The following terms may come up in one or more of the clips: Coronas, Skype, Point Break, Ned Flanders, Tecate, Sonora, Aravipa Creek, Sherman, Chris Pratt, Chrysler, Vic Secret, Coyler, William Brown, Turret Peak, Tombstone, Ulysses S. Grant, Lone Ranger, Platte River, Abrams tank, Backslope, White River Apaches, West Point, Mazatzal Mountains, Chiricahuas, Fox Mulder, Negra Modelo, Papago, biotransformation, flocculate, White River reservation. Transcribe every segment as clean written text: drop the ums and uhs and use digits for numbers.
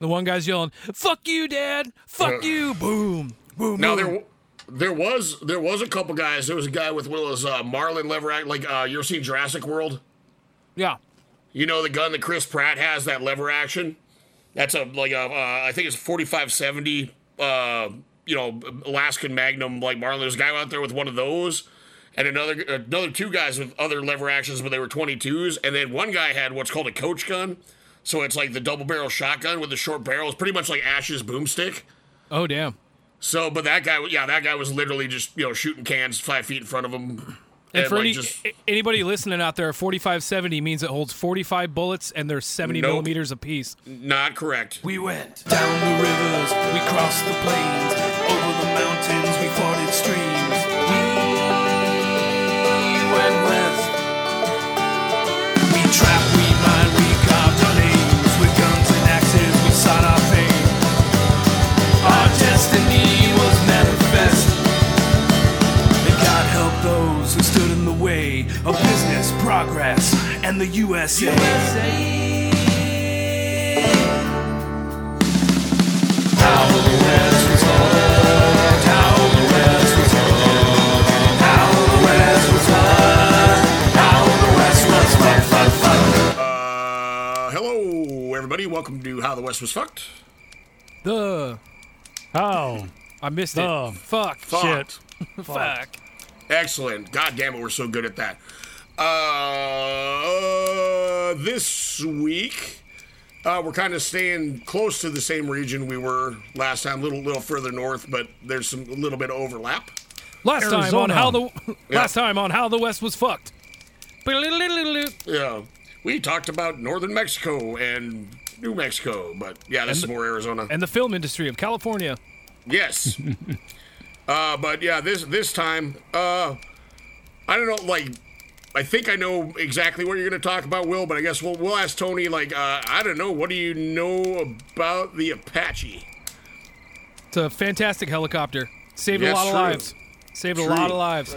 The one guy's yelling, "Fuck you, Dad! Fuck you!" Boom, boom. Now there was a couple guys. There was a guy with one of those Marlin lever action. Like you ever seen Jurassic World? Yeah. You know the gun that Chris Pratt has, that lever action. That's a like a I think it's a 45-70. You know, Alaskan Magnum like Marlin. There's a guy out there with one of those. And another two guys with other lever actions, but they were 22s. And then one guy had what's called a coach gun. So it's like the double barrel shotgun with the short barrel. It's pretty much like Ash's boomstick. Oh, damn. So, but that guy was literally just, you know, shooting cans 5 feet in front of him. And for like anybody listening out there, 45-70 means it holds 45 bullets and they're 70 millimeters apiece. Not correct. We went down the rivers, we crossed the plains, over the mountains, we forded streams. Destiny was manifest, and God help those who stood in the way of business, progress, and the USA. How the West was fucked. How the West was fucked. How the West was fucked. How the West was fucked. Fuck, fuck. Hello, everybody. Welcome to How the West Was Fucked. I missed it. Fuck. Excellent. God damn it, we're so good at that. This week, we're kind of staying close to the same region we were last time, a little further north, but there's a little bit of overlap. Last time on How the West Was Fucked. Yeah. We talked about northern Mexico and New Mexico, but yeah, this is more Arizona. And the film industry of California. Yes. But yeah, this time, I don't know, like, I think I know exactly what you're going to talk about, Will, but I guess we'll ask Tony, like, I don't know, what do you know about the Apache? It's a fantastic helicopter. Saved a lot of lives.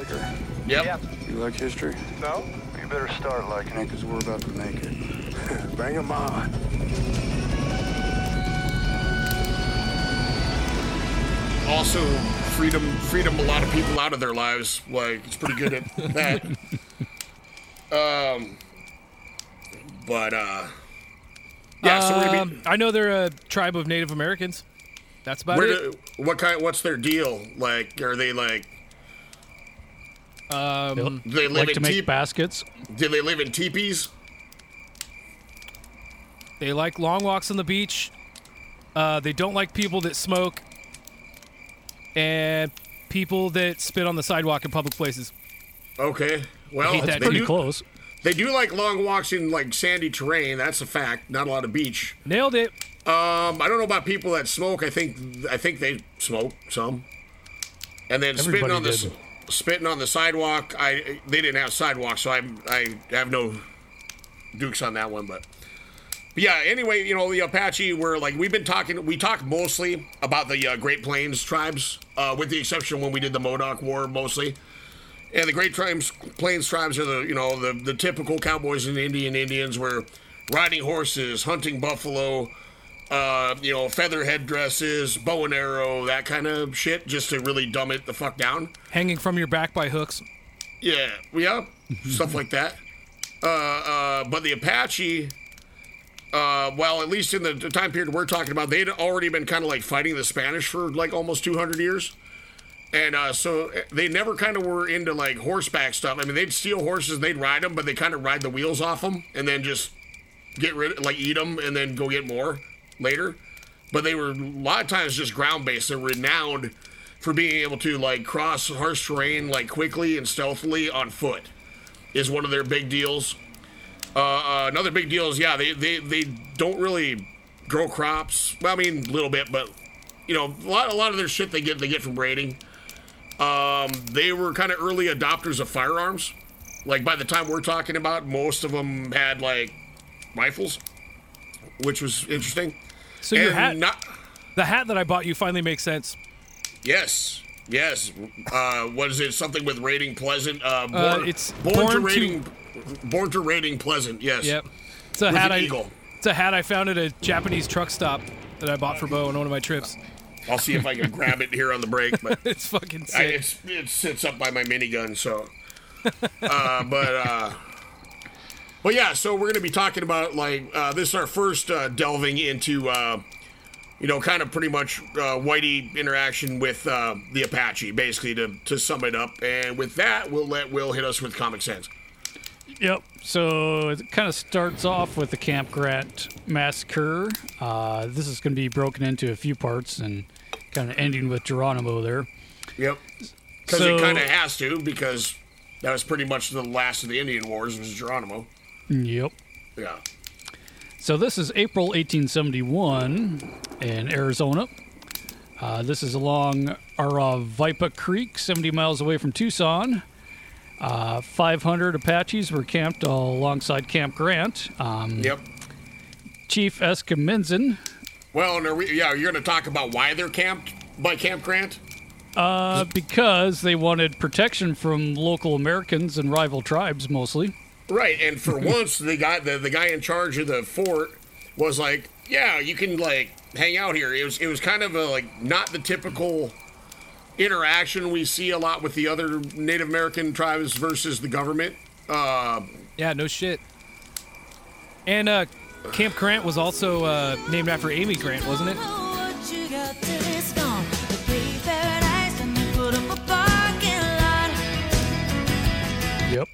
Yep. You like history? No. You better start liking it, because we're about to make it. Bring 'em on. Also, freedom a lot of people out of their lives. Like, it's pretty good at that. So we're gonna be... I know they're a tribe of Native Americans. That's about it. What's their deal? Like, are they like? They live like in to make baskets. Do they live in teepees? They like long walks on the beach. They don't like people that smoke. And people that spit on the sidewalk in public places. Okay. Well, that's pretty close. They do like long walks in like sandy terrain. That's a fact. Not a lot of beach. Nailed it. I don't know about people that smoke. I think they smoke some. And then spitting on the sidewalk. They didn't have sidewalks, so I have no dukes on that one, but yeah, anyway, you know, the Apache were like, we talk mostly about the Great Plains tribes, with the exception of when we did the Modoc War mostly. And the Great Plains tribes are the typical cowboys and Indians were riding horses, hunting buffalo, feather headdresses, bow and arrow, that kind of shit, just to really dumb it the fuck down. Hanging from your back by hooks. Yeah, stuff like that. But the Apache... at least in the time period we're talking about, they'd already been kind of like fighting the Spanish for like almost 200 years. And so they never kind of were into like horseback stuff. I mean, they'd steal horses, they'd ride them, but they kind of ride the wheels off them and then just get rid, like eat them and then go get more later. But they were a lot of times just ground-based. They're renowned for being able to like cross harsh terrain like quickly and stealthily on foot is one of their big deals. Another big deal is, yeah, they don't really grow crops. Well, I mean, a little bit, but, you know, a lot of their shit they get from raiding. They were kind of early adopters of firearms. Like, by the time we're talking about, most of them had, like, rifles, which was interesting. So and your hat, the hat that I bought you finally makes sense. Yes. What is it? Something with raiding pleasant? Born to raiding pleasant, yes. Yep. It's a hat I found at a Japanese truck stop. that I bought for Bo on one of my trips. I'll see if I can grab it here on the break, but it's fucking sick. It sits up by my minigun, so. Well, yeah, so we're going to be talking about, like, this is our first delving into, you know, kind of pretty much Whitey interaction with the Apache, basically, to sum it up. And with that, we'll let Will hit us with Comic Sans. Yep, so it kind of starts off with the Camp Grant massacre. This is going to be broken into a few parts and kind of ending with Geronimo there. Yep, because it kind of has to, because that was pretty much the last of the Indian Wars was Geronimo. Yep. Yeah. So this is April 1871 in Arizona. This is along Aravipa Creek, 70 miles away from Tucson. 500 Apaches were camped all alongside Camp Grant. Yep. Chief Eskiminzin. Well, and you're going to talk about why they're camped by Camp Grant? Because they wanted protection from local Americans and rival tribes, mostly. Right, and for once, they got the guy in charge of the fort was like, yeah, you can, like, hang out here. It was kind of, like, not the typical interaction we see a lot with the other Native American tribes versus the government. Yeah, no shit. And Camp Grant was also named after Amy Grant, wasn't it? Yep.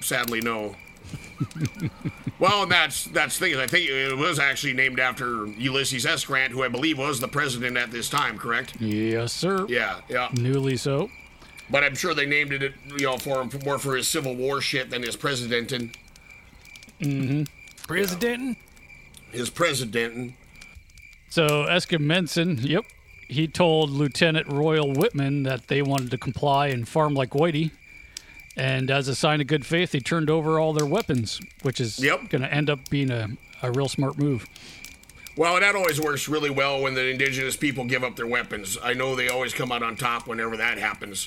Sadly, no. Well, and that's the thing. I think it was actually named after Ulysses S. Grant, who I believe was the president at this time, correct? Yes, sir. Yeah, yeah. Newly so. But I'm sure they named it, you know, for him more for his Civil War shit than his presidentin'. Mm-hmm. Presidentin'? Yeah. His presidentin'. So, Eskiminzin, yep. He told Lieutenant Royal Whitman that they wanted to comply and farm like Whitey. And as a sign of good faith, they turned over all their weapons, which is going to end up being a real smart move. Well, that always works really well when the indigenous people give up their weapons. I know they always come out on top whenever that happens.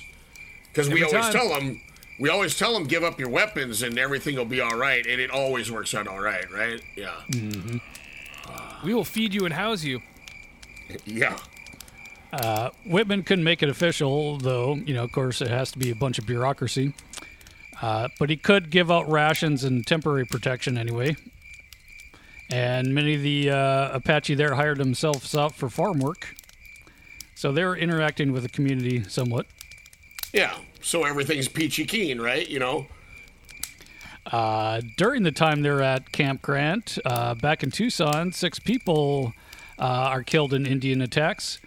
Because we always tell them, give up your weapons and everything will be all right. And it always works out all right, right? Yeah. Mm-hmm. We will feed you and house you. Yeah. Whitman couldn't make it official, though, you know, of course, it has to be a bunch of bureaucracy. But he could give out rations and temporary protection anyway. And many of the Apache there hired themselves out for farm work. So they were interacting with the community somewhat. Yeah, so everything's peachy keen, right? You know? During the time they're at Camp Grant, back in Tucson, 6 people are killed in Indian attacks.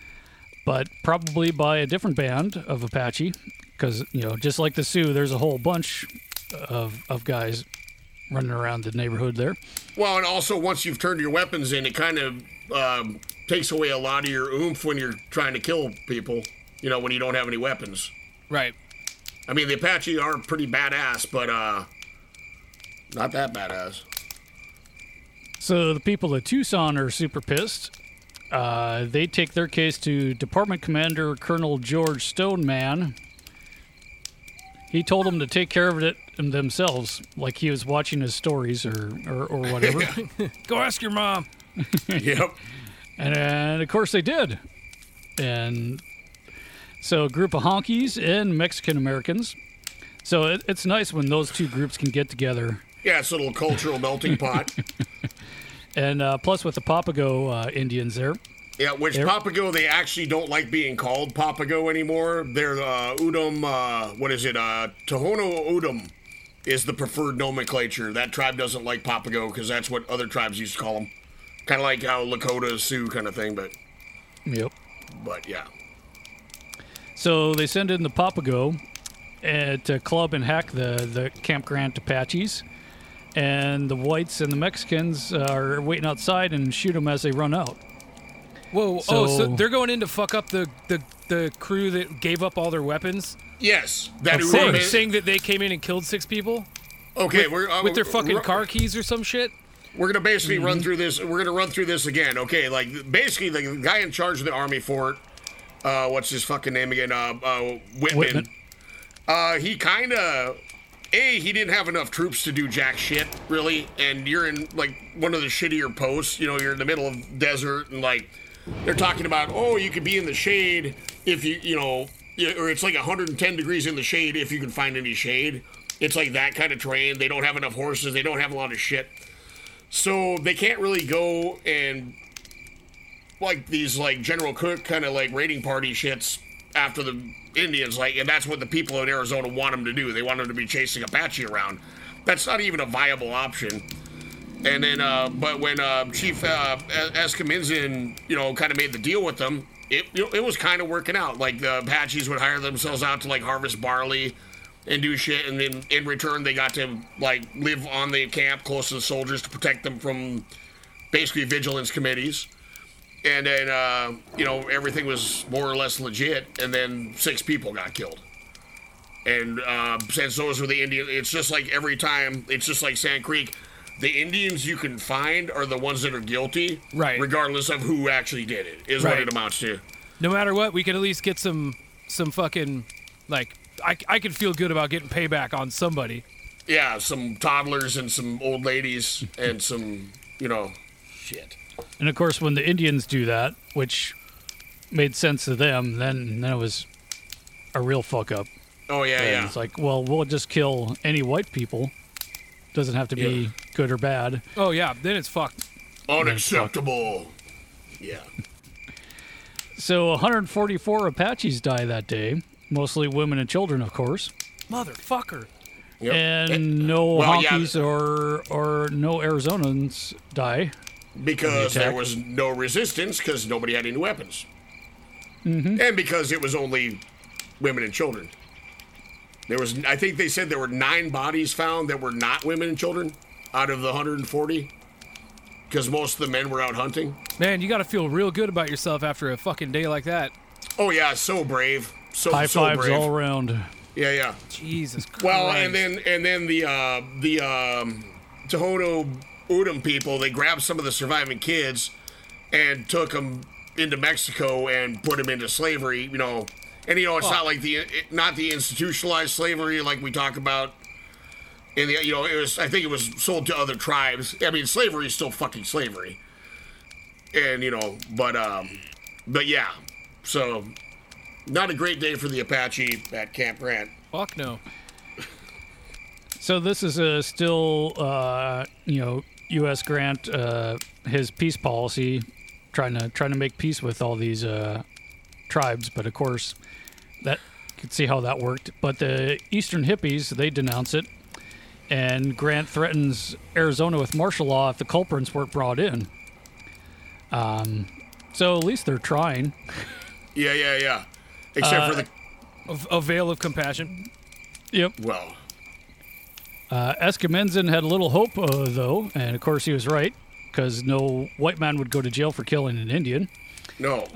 But probably by a different band of Apache, because, you know, just like the Sioux, there's a whole bunch of guys running around the neighborhood there. Well, and also once you've turned your weapons in, it kind of takes away a lot of your oomph when you're trying to kill people, you know, when you don't have any weapons. Right. I mean, the Apache are pretty badass, but not that badass. So the people of Tucson are super pissed. They take their case to Department Commander Colonel George Stoneman. He told them to take care of it themselves, like he was watching his stories or whatever. Go ask your mom. Yep. And, of course, they did. And so a group of honkies and Mexican-Americans. So it's nice when those two groups can get together. Yeah, it's a little cultural melting pot. And plus with the Papago Indians there. Yeah, which Papago, they actually don't like being called Papago anymore. They're O'odham, what is it? Tohono O'odham is the preferred nomenclature. That tribe doesn't like Papago because that's what other tribes used to call them. Kind of like how Lakota, Sioux kind of thing, but... Yep. But, yeah. So they send in the Papago to club and hack the Camp Grant Apaches. And the whites and the Mexicans are waiting outside and shoot them as they run out. Whoa, so they're going in to fuck up the crew that gave up all their weapons? Yes. Saying that they came in and killed 6 people? Okay. With their fucking car keys or some shit? We're going to basically run through this. We're going to run through this again. Okay, like, basically the guy in charge of the army fort, what's his fucking name again? Whitman. He kind of... A, he didn't have enough troops to do jack shit, really, and you're in, like, one of the shittier posts, you know, you're in the middle of desert, and, like, they're talking about, oh, you could be in the shade if you, you know, or it's like 110 degrees in the shade if you can find any shade. It's like that kind of terrain. They don't have enough horses. They don't have a lot of shit. So they can't really go and, like, these, like, General Cook kind of, like, raiding party shits after the Indians, like, and that's what the people in Arizona want them to do. They want them to be chasing Apache around. That's not even a viable option. And then, but when Chief Eskiminzin, you know, kind of made the deal with them, it was kind of working out. Like, the Apaches would hire themselves out to, like, harvest barley and do shit, and then in return they got to, like, live on the camp close to the soldiers to protect them from basically vigilance committees. And then, you know, everything was more or less legit, and then 6 people got killed. And since those were the Indians, it's just like every time, it's just like Sand Creek, the Indians you can find are the ones that are guilty, right? Regardless of who actually did it, is right. What it amounts to. No matter what, we could at least get some fucking, like, I could feel good about getting payback on somebody. Yeah, some toddlers and some old ladies and some, you know, shit. And, of course, when the Indians do that, which made sense to them, then it was a real fuck-up. Oh, yeah, and yeah. It's like, well, we'll just kill any white people. Doesn't have to be good or bad. Oh, yeah, then it's fucked. Unacceptable. Yeah. So 144 Apaches die that day, mostly women and children, of course. Motherfucker. Yep. And no Honkies or no Arizonans die. Because there was no resistance, because nobody had any weapons. Mm-hmm. And because it was only women and children. There was, I think they said there were 9 bodies found that were not women and children out of the 140, because most of the men were out hunting. Man, you got to feel real good about yourself after a fucking day like that. Oh, yeah, so brave. So, high fives all around. Yeah, yeah. Jesus Christ. Well, and then the Tohono O'odham people, they grabbed some of the surviving kids and took them into Mexico and put them into slavery, you know. And, you know, it's not like not the institutionalized slavery like we talk about. In the, you know, it was, I think it was sold to other tribes. I mean, slavery is still fucking slavery. And, you know, but yeah. So, not a great day for the Apache at Camp Grant. Fuck no. So this is still, you know, U.S. Grant, his peace policy, trying to make peace with all these tribes. But of course, that you could see how that worked. But the Eastern hippies, they denounce it, and Grant threatens Arizona with martial law if the culprits weren't brought in. So at least they're trying. Yeah, yeah, yeah. Except for a veil of compassion. Yep. Well. Eskiminzin had little hope, though, and of course he was right, because no white man would go to jail for killing an Indian. No.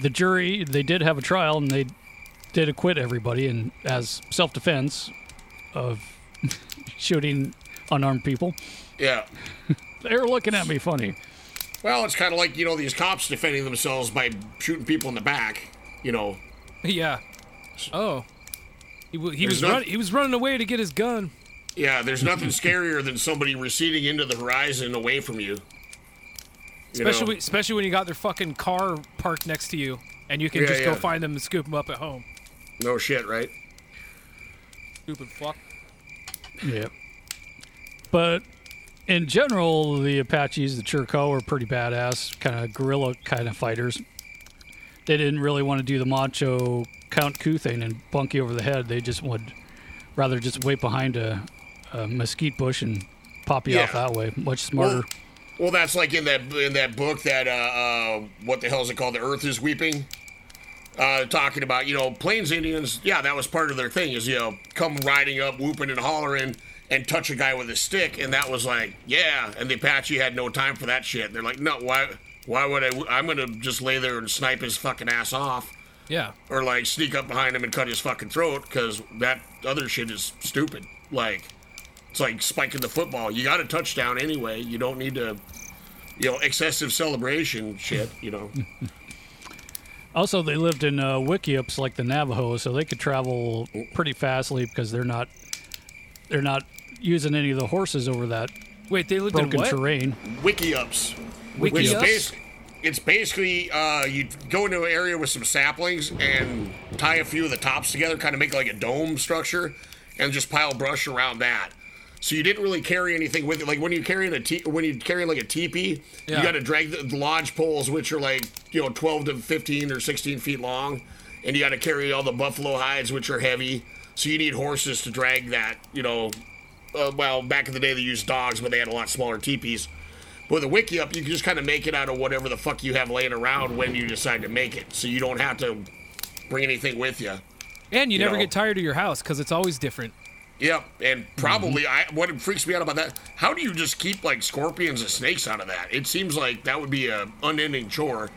The jury, they did have a trial, and they did acquit everybody and as self-defense of shooting unarmed people. Yeah. They were looking at me funny. Well, it's kind of like, you know, these cops defending themselves by shooting people in the back, you know. Yeah. Oh. He was running away to get his gun. Yeah, there's nothing scarier than somebody receding into the horizon away from you. Especially when you got their fucking car parked next to you, and you can go find them and scoop them up at home. No shit, right? Stupid fuck. Yep. But in general, the Apaches, the Chiricahua, were pretty badass, kind of guerrilla kind of fighters. They didn't really want to do the macho Count Coup thing and bunk you over the head. They just would rather just wait behind a mesquite bush and pop you off that way. Much smarter. Well, that's like in that book that what the hell is it called? The Earth is Weeping. Talking about, you know, Plains Indians. Yeah, that was part of their thing, is, you know, come riding up, whooping and hollering, and touch a guy with a stick, and that was like, yeah. And the Apache had no time for that shit. They're like, no, why would I? I'm gonna just lay there and snipe his fucking ass off. Yeah. Or, like, sneak up behind him and cut his fucking throat, because that other shit is stupid. Like, it's like spiking the football. You got a touchdown anyway. You don't need to, you know, excessive celebration shit, you know. Also, they lived in wickiups like the Navajo, so they could travel pretty fastly because they're not they're not using any of the horses over that. Wait, they lived broken in what? Terrain. Wiki-ups. Wiki-ups? It's basically you go into an area with some saplings and tie a few of the tops together, kind of make like a dome structure, and just pile brush around that. So you didn't really carry anything with it. Like when you carry like a teepee, yeah. You got to drag the lodge poles, which are like 12 to 15 or 16 feet long, and you got to carry all the buffalo hides, which are heavy. So you need horses to drag that. Well, back in the day they used dogs, but they had a lot smaller teepees. With a wiki up, you can just kind of make it out of whatever the fuck you have laying around when you decide to make it. So you don't have to bring anything with you. And you never get tired of your house because it's always different. Yep, and probably what freaks me out about that, how do you just keep like scorpions and snakes out of that? It seems like that would be an unending chore.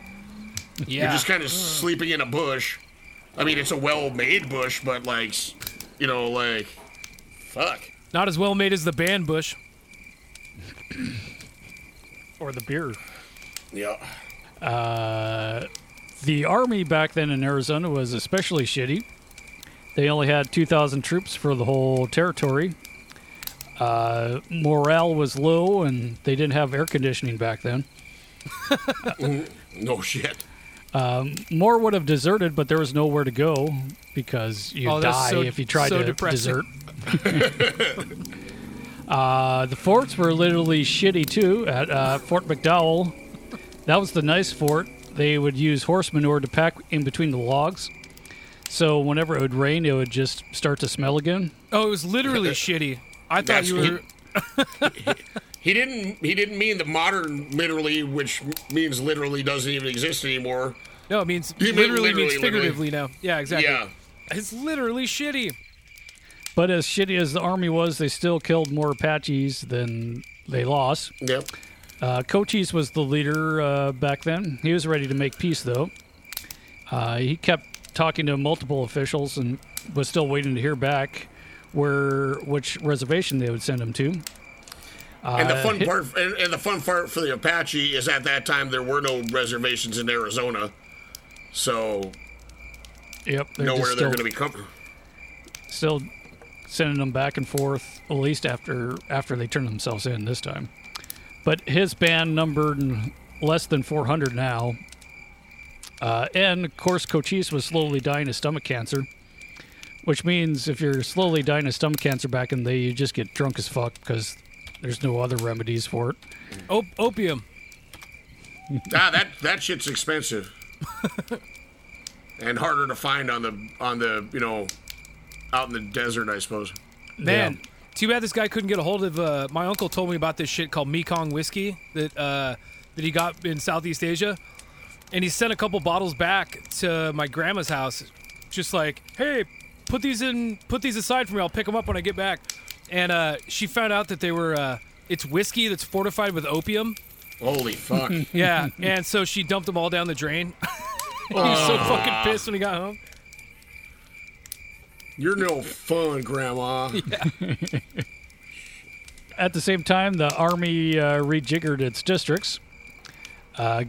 Yeah. You're just kind of sleeping in a bush. I mean, it's a well-made bush, but like, fuck. Not as well-made as the band bush. Or the beer. Yeah. The army back then in Arizona was especially shitty. They only had 2,000 troops for the whole territory. Morale was low, and they didn't have air conditioning back then. No shit. More would have deserted, but there was nowhere to go because you die if you tried to depressing. Desert. The forts were literally shitty, too, at Fort McDowell. That was the nice fort. They would use horse manure to pack in between the logs. So whenever it would rain, it would just start to smell again. Oh, it was literally shitty. I thought you were... He didn't mean the modern literally, which means literally doesn't even exist anymore. No, it means literally means figuratively now. Yeah, exactly. Yeah. It's literally shitty. But as shitty as the army was, they still killed more Apaches than they lost. Yep. Cochise was the leader back then. He was ready to make peace, though. He kept talking to multiple officials and was still waiting to hear back which reservation they would send him to. And the fun part for the Apache is at that time there were no reservations in Arizona, so they're going to be comfortable. Still sending them back and forth, at least after they turned themselves in this time. But his band numbered less than 400 now. And, of course, Cochise was slowly dying of stomach cancer, which means if you're slowly dying of stomach cancer back in the day, you just get drunk as fuck because there's no other remedies for it. Opium. That shit's expensive. And harder to find on the out in the desert, I suppose. Man, yeah. Too bad this guy couldn't get a hold of, my uncle told me about this shit called Mekong whiskey that he got in Southeast Asia. And he sent a couple bottles back to my grandma's house, just like, hey, put these aside for me. I'll pick them up when I get back. And she found out that they were it's whiskey that's fortified with opium. Holy fuck! Yeah, and so she dumped them all down the drain. He was so fucking pissed when he got home. You're no fun, Grandma. Yeah. At the same time, the army rejiggered its districts.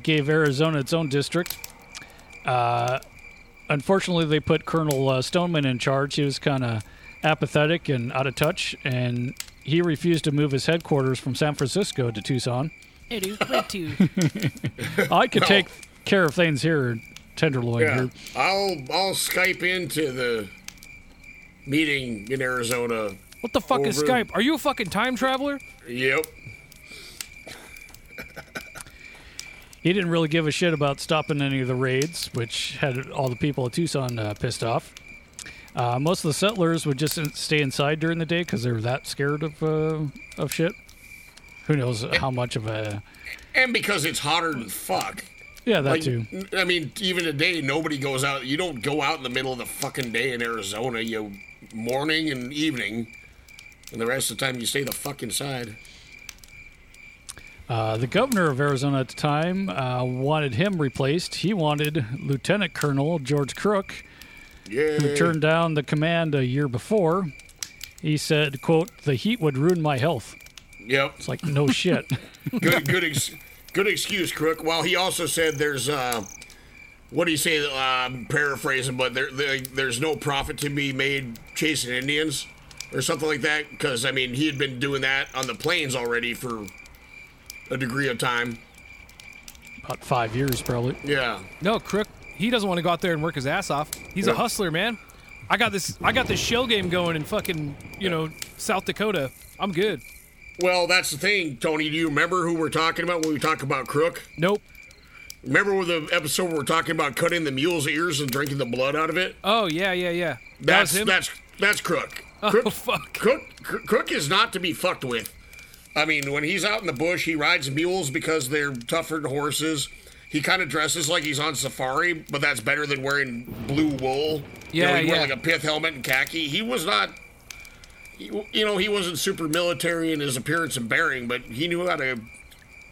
Gave Arizona its own district. Unfortunately, they put Colonel Stoneman in charge. He was kind of apathetic and out of touch, and he refused to move his headquarters from San Francisco to Tucson. I could take care of things here, Tenderloin. Yeah, here. I'll Skype into the meeting in Arizona. What the fuck is Skype? Are you a fucking time traveler? Yep. He didn't really give a shit about stopping any of the raids, which had all the people at Tucson pissed off. Most of the settlers would just stay inside during the day because they were that scared of shit. Who knows how much of a... And because it's hotter than fuck. Yeah, that too. I mean, even today, nobody goes out. You don't go out in the middle of the fucking day in Arizona. You morning and evening, and the rest of the time you stay the fuck inside. The governor of Arizona at the time wanted him replaced. He wanted Lieutenant Colonel George Crook, who turned down the command a year before. He said, quote, the heat would ruin my health. Yep. It's like, no shit. Good excuse, Crook. Well, he also said there's, what do you say, I'm paraphrasing, but there's no profit to be made chasing Indians. or something like that, because, I mean, he had been doing that on the plains already for a degree of time. About 5 years, probably. Yeah. No, Crook, he doesn't want to go out there and work his ass off. He's a hustler, man. I got this shell game going in fucking, you know, South Dakota. I'm good. Well, that's the thing, Tony. Do you remember who we're talking about when we talk about Crook? Nope. Remember the episode where we're talking about cutting the mule's ears and drinking the blood out of it? Oh, yeah. That's Crook. Crook, oh, fuck. Crook is not to be fucked with. I mean, when he's out in the bush, he rides mules because they're tougher than horses. He kind of dresses like he's on safari, but that's better than wearing blue wool. Yeah, you know, he wore like a pith helmet and khaki. He was not... You know, he wasn't super military in his appearance and bearing, but he knew how to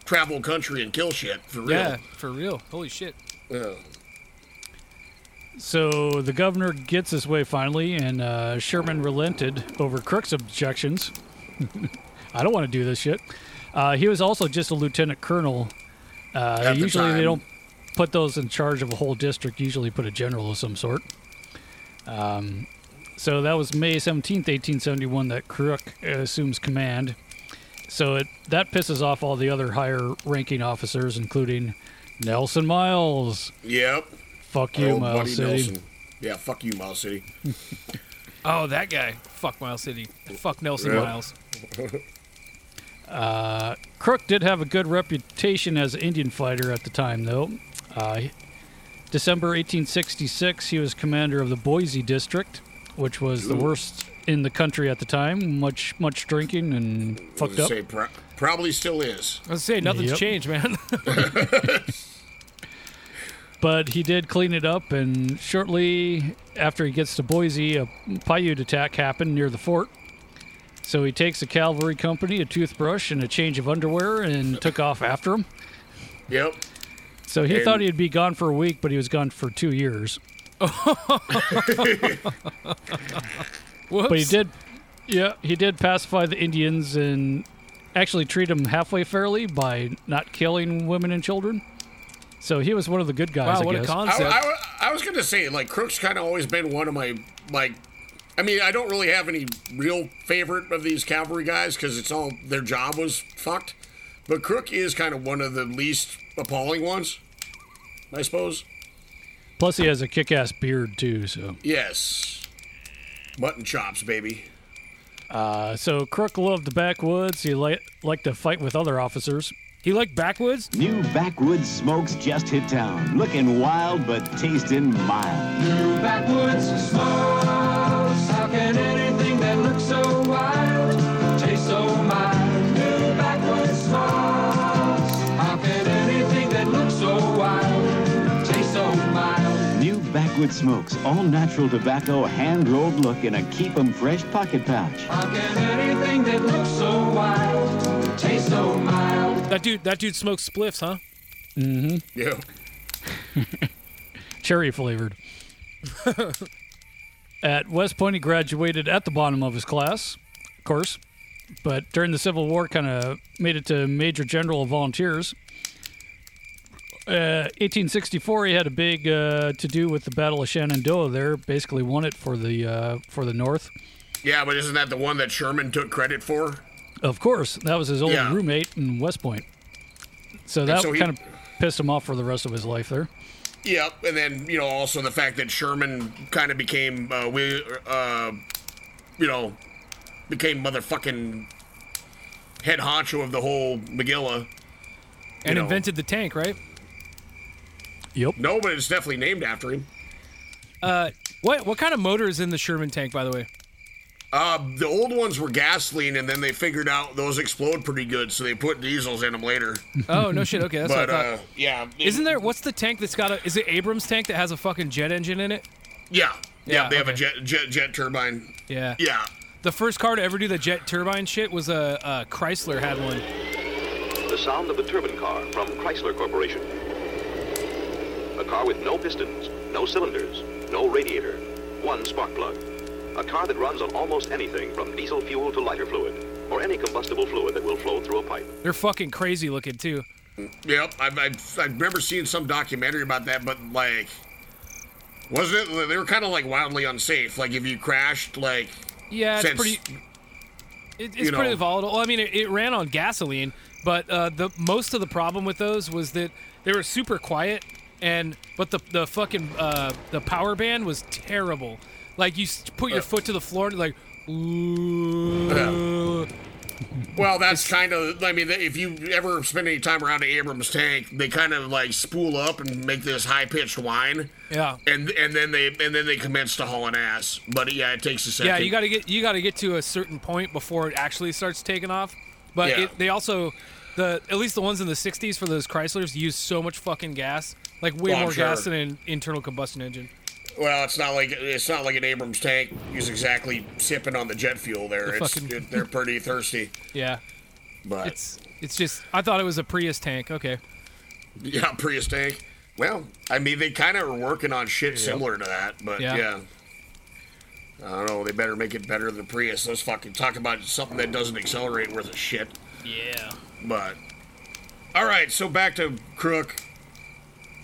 travel country and kill shit, for real. Yeah, for real. Holy shit. Yeah. So the governor gets his way finally, and Sherman relented over Crook's objections. I don't want to do this shit. He was also just a lieutenant colonel. Usually they don't put those in charge of a whole district. Usually put a general of some sort. So that was May 17th, 1871, that Crook assumes command. So that pisses off all the other higher-ranking officers, including Nelson Miles. Yep. Fuck you, Miles City. Nelson. Yeah, fuck you, Miles City. Oh, that guy. Fuck Miles City. Fuck Nelson Miles. Crook did have a good reputation as an Indian fighter at the time, though. December 1866, he was commander of the Boise District, which was the worst in the country at the time. Much drinking and fucked up. Probably still is. I was going to say, nothing's changed, man. But he did clean it up, and shortly after he gets to Boise, a Paiute attack happened near the fort. So he takes a cavalry company, a toothbrush, and a change of underwear, and took off after him. Yep. So he thought he'd be gone for a week, but he was gone for 2 years. But he did pacify the Indians and actually treat them halfway fairly by not killing women and children. So he was one of the good guys. Wow, what a concept! I was gonna say, like, Crook's kind of always been one of my I mean, I don't really have any real favorite of these cavalry guys because it's all their job was fucked. But Crook is kind of one of the least appalling ones, I suppose. Plus, he has a kick-ass beard, too, so... Yes. Mutton chops, baby. So, Crook loved the backwoods. He liked to fight with other officers. He liked backwoods? New backwoods smokes just hit town. Looking wild, but tasting mild. New backwoods smokes. How can anything that looks so wild taste so mild? New backwoods smokes. How can anything that looks so wild taste so mild? Backwoods smokes, all natural tobacco, hand-rolled look in a keep 'em fresh pocket pouch. How can anything that looks so wild taste so mild? That dude smokes spliffs, huh? Mm-hmm. Yeah. Cherry flavored. At West Point, he graduated at the bottom of his class, of course, but during the Civil War, kind of made it to Major General of Volunteers. 1864, he had a big to-do with the Battle of Shenandoah there. Basically won it for the North. Yeah, but isn't that the one that Sherman took credit for? Of course. That was his old roommate in West Point. So that kind of pissed him off for the rest of his life there. Yep, and then, you know, also the fact that Sherman kind of became, became motherfucking head honcho of the whole Magilla. And invented the tank, right? Yep. No, but it's definitely named after him. What kind of motor is in the Sherman tank, by the way? The old ones were gasoline, and then they figured out those explode pretty good, so they put diesels in them later. Oh, no shit. Okay, that's what I thought. Yeah. Isn't there... What's the tank that's got a... Is it Abrams tank that has a fucking jet engine in it? Yeah. Yeah, they have a jet turbine. Yeah. Yeah. The first car to ever do the jet turbine shit was a Chrysler had one. The sound of a turbine car from Chrysler Corporation. A car with no pistons, no cylinders, no radiator, one spark plug. A car that runs on almost anything from diesel fuel to lighter fluid, or any combustible fluid that will flow through a pipe. They're fucking crazy looking, too. Yep, I remember seeing some documentary about that, but, like, wasn't it? They were kind of, like, wildly unsafe. Like, if you crashed, like, Yeah, it's pretty. It's pretty volatile. I mean, it ran on gasoline, but the most of the problem with those was that they were super quiet, but the fucking the power band was terrible. Like you put your foot to the floor and like. Ooh. Well, that's kind of. I mean, if you ever spend any time around the Abrams tank, they kind of like spool up and make this high-pitched whine. Yeah. And then they commence to hauling ass. But yeah, it takes a second. Yeah, you got to get to a certain point before it actually starts taking off. But yeah. They also at least the ones in the '60s for those Chryslers used so much fucking gas, like way more gas than an internal combustion engine. Well, it's not like an Abrams tank is exactly sipping on the jet fuel there. They're pretty thirsty. Yeah, but it's just I thought it was a Prius tank. Okay. Yeah, Prius tank. Well, I mean they kind of are working on shit similar to that, but yeah. I don't know. They better make it better than Prius. Let's fucking talk about something that doesn't accelerate worth a shit. Yeah. But all right, so back to Crook.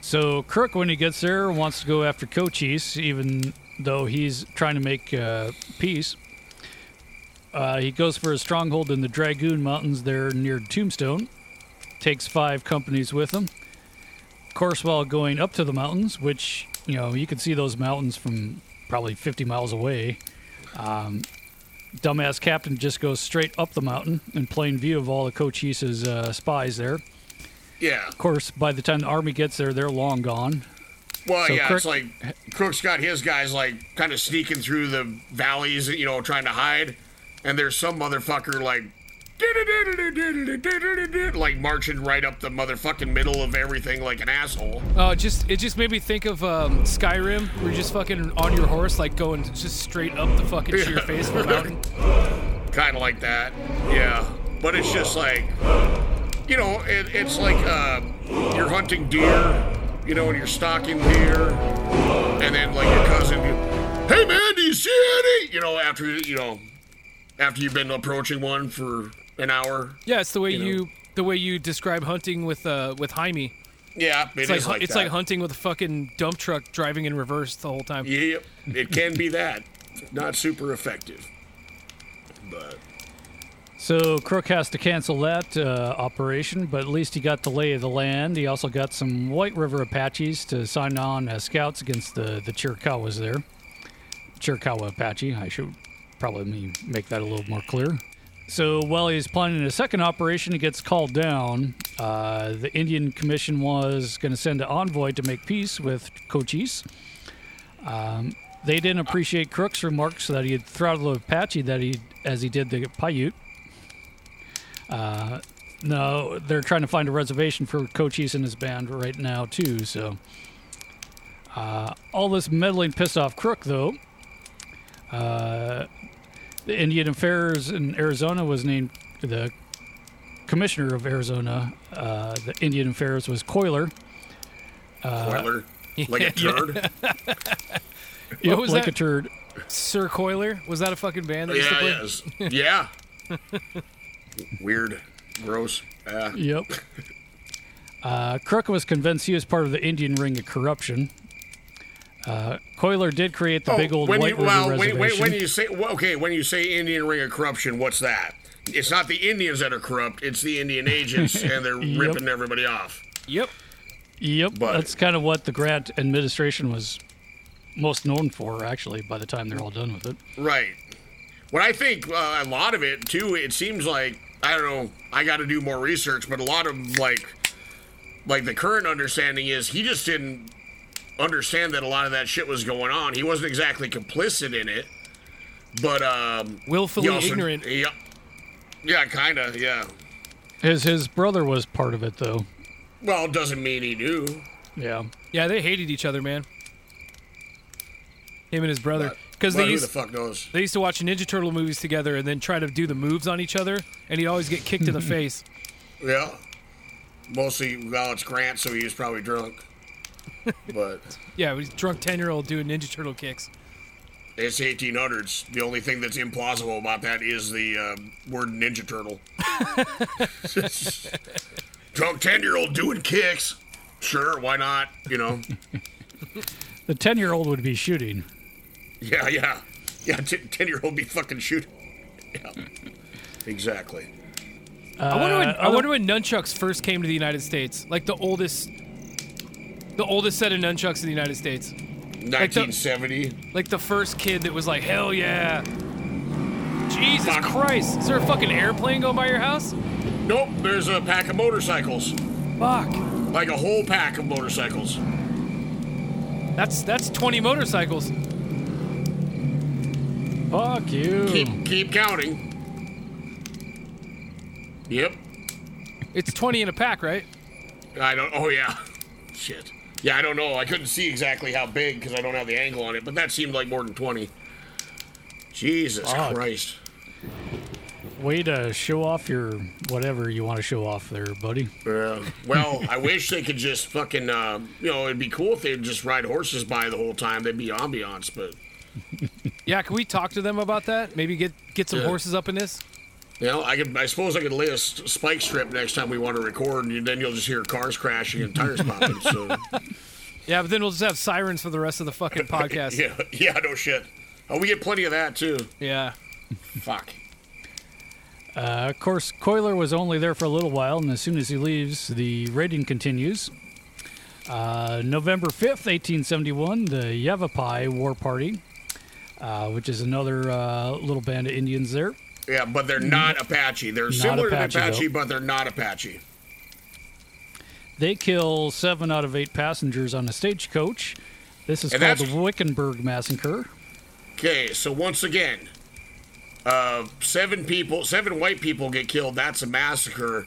So Crook, when he gets there, wants to go after Cochise, even though he's trying to make peace. He goes for a stronghold in the Dragoon Mountains there near Tombstone. Takes 5 companies with him. Of course, while going up to the mountains, which, you can see those mountains from probably 50 miles away, dumbass captain just goes straight up the mountain in plain view of all the Cochise's spies there. Yeah. Of course, by the time the army gets there, they're long gone. Well, so yeah, Crook, it's like Crook's got his guys, like, kind of sneaking through the valleys, trying to hide. And there's some motherfucker, like, marching right up the motherfucking middle of everything like an asshole. Oh, it just made me think of Skyrim, where you're just fucking on your horse, like, going just straight up the fucking to your face of a mountain. Kind of like that, yeah. But it's just like... it's like you're hunting deer, and you're stalking deer, and then like your cousin, hey man, do you see any? After you've been approaching one for an hour. Yeah, it's the way you describe hunting with Jaime. Yeah, it's like hunting with a fucking dump truck driving in reverse the whole time. Yep, it can be that. Not super effective, but. So Crook has to cancel that operation, but at least he got the lay of the land. He also got some White River Apaches to sign on as scouts against the Chiricahuas there. Chiricahua Apache, I should probably make that a little more clear. So while he's planning a second operation, he gets called down. The Indian Commission was going to send an envoy to make peace with Cochise. They didn't appreciate Crook's remarks that he had throttled Apache as he did the Paiute. No, they're trying to find a reservation for Cochise and his band right now, too, so... all this meddling pissed off Crook, though. The Indian Affairs in Arizona was named the Commissioner of Arizona. The Indian Affairs was Coyler. Coyler? Like a turd? Yep, was like that? A turd. Sir Coyler? Was that a fucking band that used to play? Yeah. Weird. Gross. Yep. Crook was convinced he was part of the Indian Ring of Corruption. Coyler did create the big old White River Reservation. When you say Indian Ring of Corruption, what's that? It's not the Indians that are corrupt, it's the Indian agents, and they're ripping everybody off. Yep. But that's kind of what the Grant administration was most known for, actually, by the time they're all done with it. Right. When I think a lot of it, too, it seems like, I don't know, I got to do more research, but a lot of, like the current understanding is he just didn't understand that a lot of that shit was going on. He wasn't exactly complicit in it, but... willfully ignorant. Yeah, kind of, yeah. His brother was part of it, though. Well, it doesn't mean he knew. Yeah. Yeah, they hated each other, man. Him and his brother. Because they used to watch Ninja Turtle movies together and then try to do the moves on each other, and he'd always get kicked in the face. Yeah. Mostly, it's Grant, so he was probably drunk. But yeah, he's a drunk 10-year-old doing Ninja Turtle kicks. It's 1800s. The only thing that's implausible about that is the word Ninja Turtle. Drunk 10-year-old doing kicks. Sure, why not, The 10-year-old would be shooting. Yeah. Yeah, 10-year-old be fucking shooting. Yeah, exactly. I wonder when nunchucks first came to the United States. Like the oldest set of nunchucks in the United States. 1970. Like the first kid that was like, hell yeah. Jesus Christ. Is there a fucking airplane going by your house? Nope, there's a pack of motorcycles. Fuck. Like a whole pack of motorcycles. That's 20 motorcycles. Fuck you. Keep counting. Yep. It's 20 in a pack, right? Oh yeah. Shit. Yeah, I don't know. I couldn't see exactly how big because I don't have the angle on it, but that seemed like more than 20. Jesus Christ. Way to show off your whatever you want to show off there, buddy. Well, I wish they could just fucking, it'd be cool if they'd just ride horses by the whole time. They'd be ambiance, but... Yeah, can we talk to them about that? Maybe get some horses up in this? Yeah, I suppose I could lay a spike strip next time we want to record, and then you'll just hear cars crashing and tires popping, so... Yeah, but then we'll just have sirens for the rest of the fucking podcast. yeah, no shit. Oh, we get plenty of that, too. Yeah. Fuck. Of course, Coyler was only there for a little while, and as soon as he leaves, the raiding continues. November 5th, 1871, the Yavapai War Party, which is another little band of Indians there. Yeah, but they're not Apache. They're not similar to Apache, but they're not Apache. They kill 7 out of 8 passengers on a stagecoach. This is called the Wickenburg Massacre. Okay, so once again... 7 white people get killed. That's a massacre.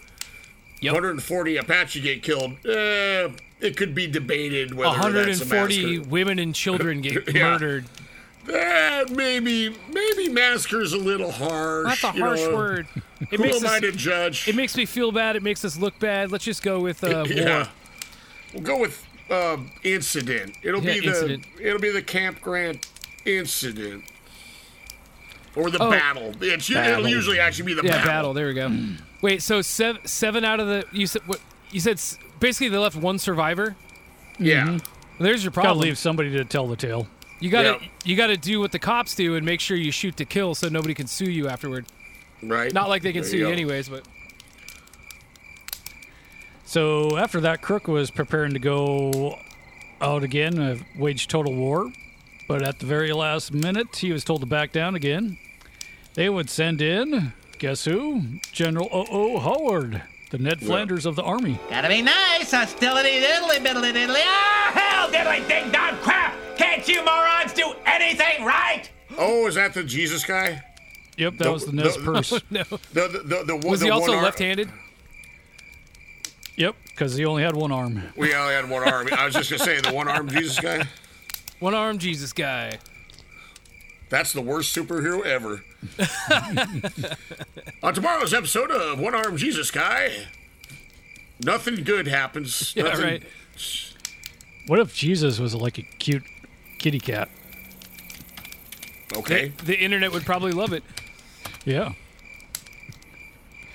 Yep. 140 Apache get killed. It could be debated whether that's a massacre. 140 women and children get murdered. Maybe massacre is a little harsh. That's a harsh word. Who am I to judge? It makes me feel bad. It makes us look bad. Let's just go with war. We'll go with incident. It'll be the Camp Grant incident. Or the battle. It'll usually actually be the battle. Yeah, battle. There we go. Wait, so seven out of the... You said basically they left one survivor? Yeah. Mm-hmm. There's your problem. Gotta leave somebody to tell the tale. You gotta do what the cops do and make sure you shoot to kill so nobody can sue you afterward. Right. Not like they can sue you anyways, but... So after that, Crook was preparing to go out again, wage total war. But at the very last minute, he was told to back down again. They would send in, guess who? General O.O. Howard, the Ned Flanders of the Army. Gotta be nice, hostility, diddly, biddly, diddly, ah, hell, diddly, ding, dong, crap! Can't you morons do anything right? Oh, is that the Jesus guy? Yep, that was the Ned's purse. No. Was he also left-handed? Yep, because he only had one arm. We only had one arm. I was just going to say, the one-armed Jesus guy? One-armed Jesus guy. That's the worst superhero ever. On tomorrow's episode of One-Armed Jesus Guy, nothing good happens. Yeah, nothing... right. What if Jesus was like a cute kitty cat? Okay. The internet would probably love it. Yeah.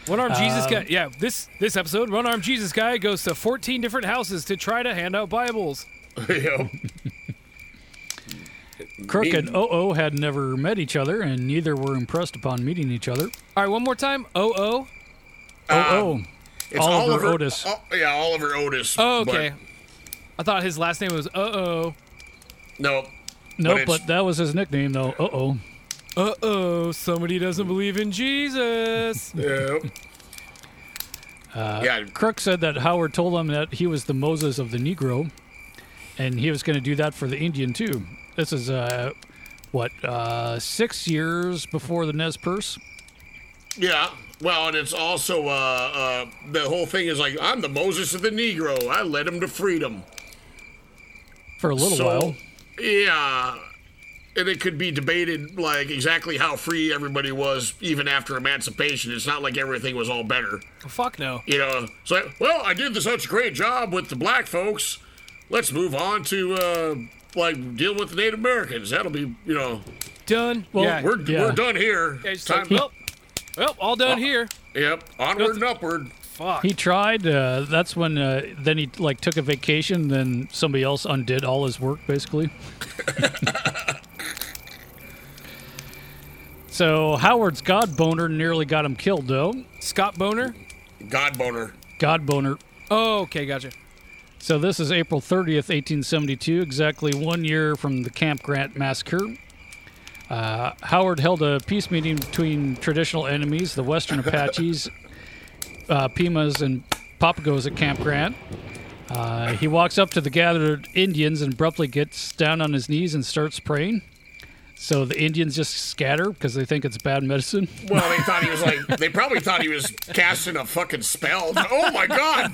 One-Armed Jesus Guy. Yeah, this episode, One-Armed Jesus Guy goes to 14 different houses to try to hand out Bibles. Yeah. Crook and O.O. had never met each other, and neither were impressed upon meeting each other. All right, one more time. O.O.? O.O. It's Oliver Otis. Oliver Otis. Oh, okay. I thought his last name was O.O. Nope, but that was his nickname, though. O.O. Uh-oh, somebody doesn't believe in Jesus. Yep. Crook said that Howard told him that he was the Moses of the Negro, and he was going to do that for the Indian, too. This is, 6 years before the Nez Perce? Yeah. Well, and it's also, the whole thing is like, I'm the Moses of the Negro. I led him to freedom. For a little while. Yeah. And it could be debated, like, exactly how free everybody was even after emancipation. It's not like everything was all better. Well, fuck no. So, I did such a great job with the black folks. Let's move on to, deal with the Native Americans. That'll be, done. Well, we're done here. Yeah, time up. Well, all done here. Yep, onward and upward. Fuck. He tried. That's when then he took a vacation. Then somebody else undid all his work, basically. So Howard's God Boner nearly got him killed, though. Scott Boner? God Boner. God Boner. Oh, okay, gotcha. So this is April 30th, 1872, exactly 1 year from the Camp Grant massacre. Howard held a peace meeting between traditional enemies, the Western Apaches, Pimas, and Papagos at Camp Grant. He walks up to the gathered Indians and abruptly gets down on his knees and starts praying. So the Indians just scatter because they think it's bad medicine. Well, they thought he was like, they probably thought he was casting a fucking spell. Oh my God!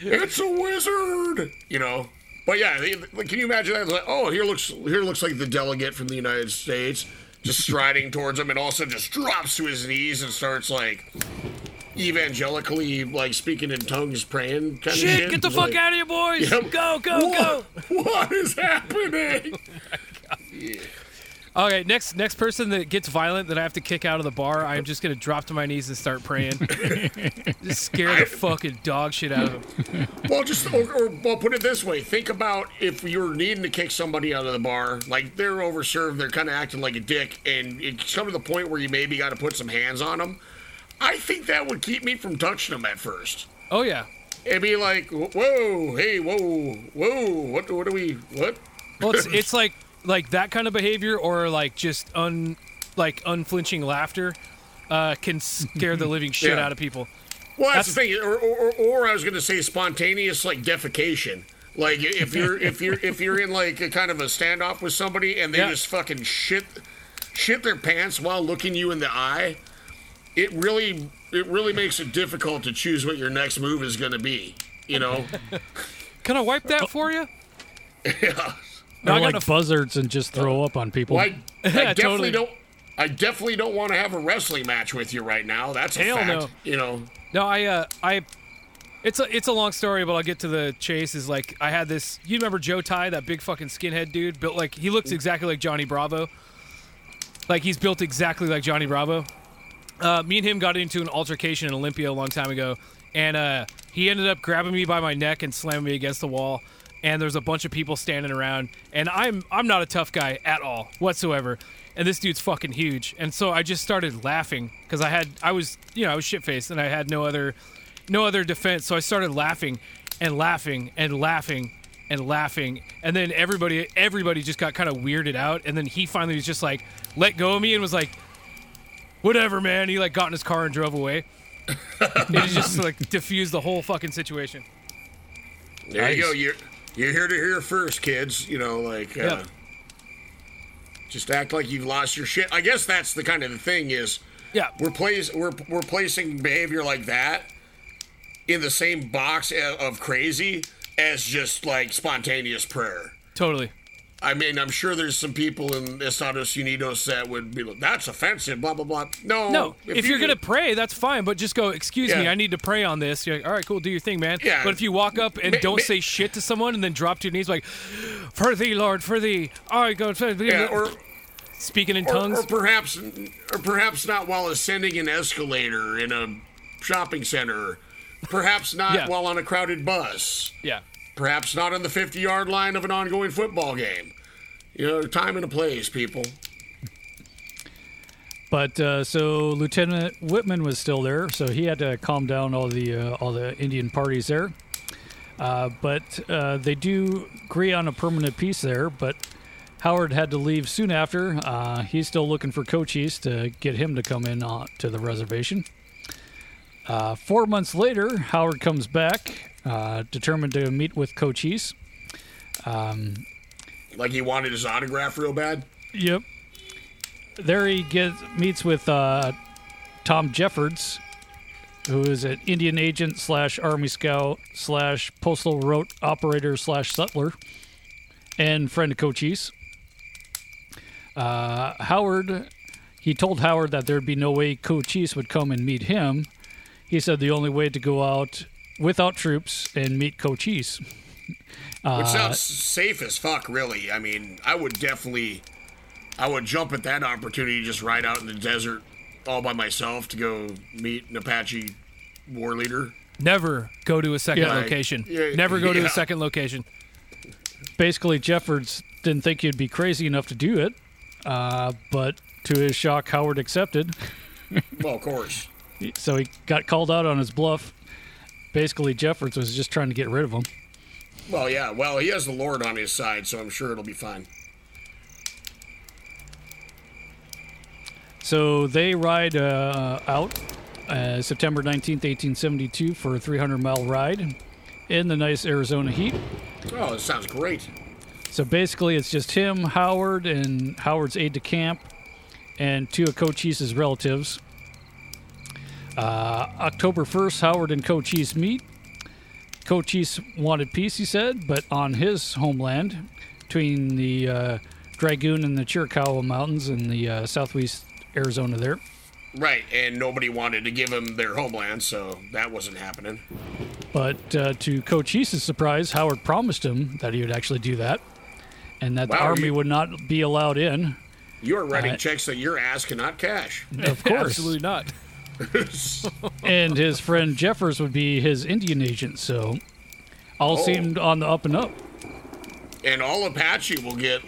It's a wizard! You know? But yeah, can you imagine that? Like, oh, here looks like the delegate from the United States just striding towards him, and also just drops to his knees and starts like evangelically, like speaking in tongues, praying. Kind Shit! Of shit. Get the fuck out of here, boys! Yep. Go! What is happening? Yeah. All right, next person that gets violent that I have to kick out of the bar, I'm just going to drop to my knees and start praying. Just scare the fucking dog shit out of him. Well, well, put it this way. Think about if you're needing to kick somebody out of the bar, like they're overserved, they're kind of acting like a dick, and it's come to the point where you maybe got to put some hands on them. I think that would keep me from touching them at first. Oh, yeah. It'd be like, whoa, hey, whoa, what do we, what? Well, it's like... Like that kind of behavior, or like just unflinching laughter, can scare the living shit out of people. Well, that's the thing. Or I was going to say spontaneous like defecation. Like if you're in like a kind of a standoff with somebody and they just fucking shit their pants while looking you in the eye, it really makes it difficult to choose what your next move is going to be. You know? Can I wipe that for you? Yeah. Or like buzzards and just throw up on people. Well, I definitely don't want to have a wrestling match with you right now. That's a fact. No. You know. No, I it's a long story, but I'll get to the chase. Is like I had this. You remember Joe Ty, that big fucking skinhead dude, built like he looks exactly like Johnny Bravo. Like he's built exactly like Johnny Bravo. Me and him got into an altercation in Olympia a long time ago, and he ended up grabbing me by my neck and slamming me against the wall. And there's a bunch of people standing around, and I'm not a tough guy at all whatsoever, and this dude's fucking huge, and so I just started laughing because I was shit faced and I had no other defense, so I started laughing, and then everybody just got kind of weirded out, and then he finally was just like let go of me and was like, whatever, man. He like got in his car and drove away. It just like diffused the whole fucking situation. There you go. You're here to hear first, kids. You know, like, just act like you've lost your shit. I guess that's the kind of the thing is, we're placing behavior like that in the same box of crazy as just like spontaneous prayer. Totally. I mean, I'm sure there's some people in Estados Unidos that would be like, that's offensive, blah, blah, blah. No. If you're going to pray, that's fine, but just go, excuse me, I need to pray on this. You're like, all right, cool, do your thing, man. Yeah. But if you walk up and don't say shit to someone and then drop to your knees like, for thee, Lord, for thee. All right, go. Yeah, or, speaking in tongues. Or perhaps not while ascending an escalator in a shopping center. Perhaps not while on a crowded bus. Yeah. Perhaps not on the 50-yard line of an ongoing football game. You know, time and a place, people. But so Lieutenant Whitman was still there, so he had to calm down all the Indian parties there. But they do agree on a permanent peace there. But Howard had to leave soon after. He's still looking for Cochise to get him to come in to the reservation. 4 months later, Howard comes back. Determined to meet with Cochise. Like he wanted his autograph real bad? Yep. There he meets with Tom Jeffords, who is an Indian agent / Army Scout / postal route operator / settler and friend of Cochise. He told Howard that there'd be no way Cochise would come and meet him. He said the only way to go out without troops and meet Cochise. Which sounds safe as fuck, really. I mean, I would jump at that opportunity, just ride out in the desert all by myself to go meet an Apache war leader. Never go to a second location. Never go to a second location. Basically, Jeffords didn't think you'd be crazy enough to do it, but To his shock, Howard accepted. Well, of course. So he got called out on his bluff. Basically, Jeffords was just trying to get rid of him. Well, yeah. Well, he has the Lord on his side, so I'm sure it'll be fine. So they ride out September 19th, 1872 for a 300-mile ride in the nice Arizona heat. Oh, that sounds great. So basically, it's just him, Howard, and Howard's aide de camp, and two of Cochise's relatives. October 1st, Howard and Cochise meet. Cochise wanted peace, he said, but on his homeland, between the Dragoon and the Chiricahua Mountains in the southwest Arizona there. Right, and nobody wanted to give him their homeland, so that wasn't happening. But to Cochise's surprise, Howard promised him that he would actually do that, and that the army would not be allowed in. You're writing checks that your ass cannot cash. Of course. Absolutely not. And his friend Jeffers would be his Indian agent, so all seemed on the up and up. And all Apache will get,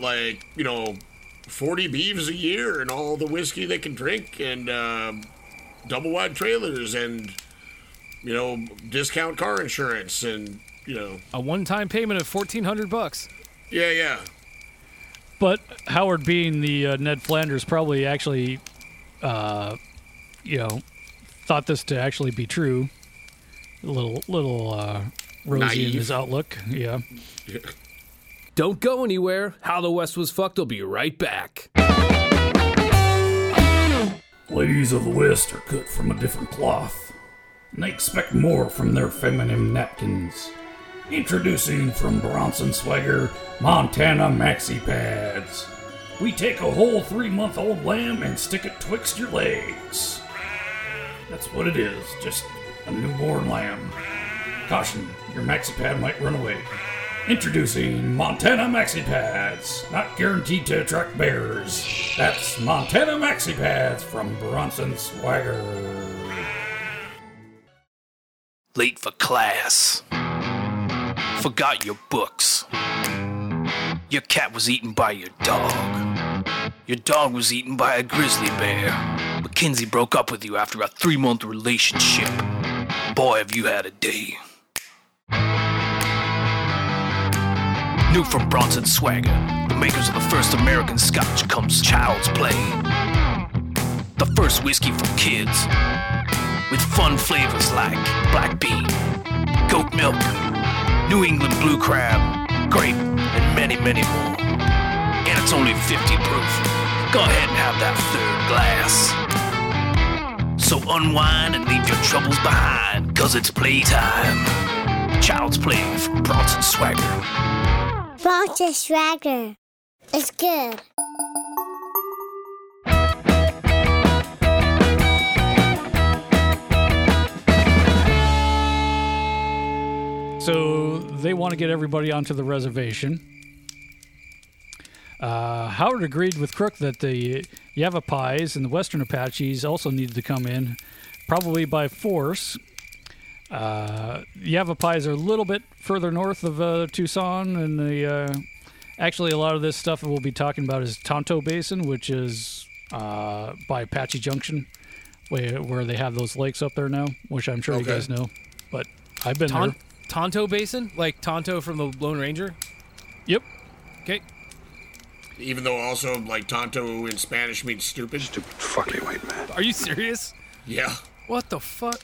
40 beeves a year and all the whiskey they can drink and double-wide trailers and, discount car insurance and, a one-time payment of $1,400. Yeah, yeah. But Howard, being the Ned Flanders, probably actually, thought this to actually be true. A little rosy naive in his outlook. Yeah. Don't go anywhere. How the West Was Fucked will be right back. Ladies of the West are cut from a different cloth, and they expect more from their feminine napkins. Introducing from Bronson Swagger, Montana Maxi Pads. We take a whole 3-month-old lamb and stick it twixt your legs. That's what it is, just a newborn lamb. Caution, your maxi pad might run away. Introducing Montana Maxi Pads, not guaranteed to attract bears. That's Montana Maxi Pads from Bronson Swagger. Late for class. Forgot your books. Your cat was eaten by your dog. Your dog was eaten by a grizzly bear. Mackenzie broke up with you after a 3-month relationship. Boy, have you had a day. New from Bronson Swagger, the makers of the first American Scotch, comes Child's Play. The first whiskey for kids, with fun flavors like black bean, goat milk, New England blue crab, grape, and many, many more. And it's only 50 proof. Go ahead and have that third glass. So unwind and leave your troubles behind, cause it's playtime. Child's Play from Bronson Swagger. Bronson Swagger. It's good. So they want to get everybody onto the reservation. Howard agreed with Crook that the Yavapais and the Western Apaches also needed to come in, probably by force. The Yavapais are a little bit further north of Tucson, and actually a lot of this stuff that we'll be talking about is Tonto Basin, which is by Apache Junction, where they have those lakes up there now, which I'm sure you guys know, but I've been there. Tonto Basin? Like Tonto from the Lone Ranger? Yep. Okay. Even though also, Tonto in Spanish means stupid? Stupid fucking white man. Are you serious? Yeah. What the fuck?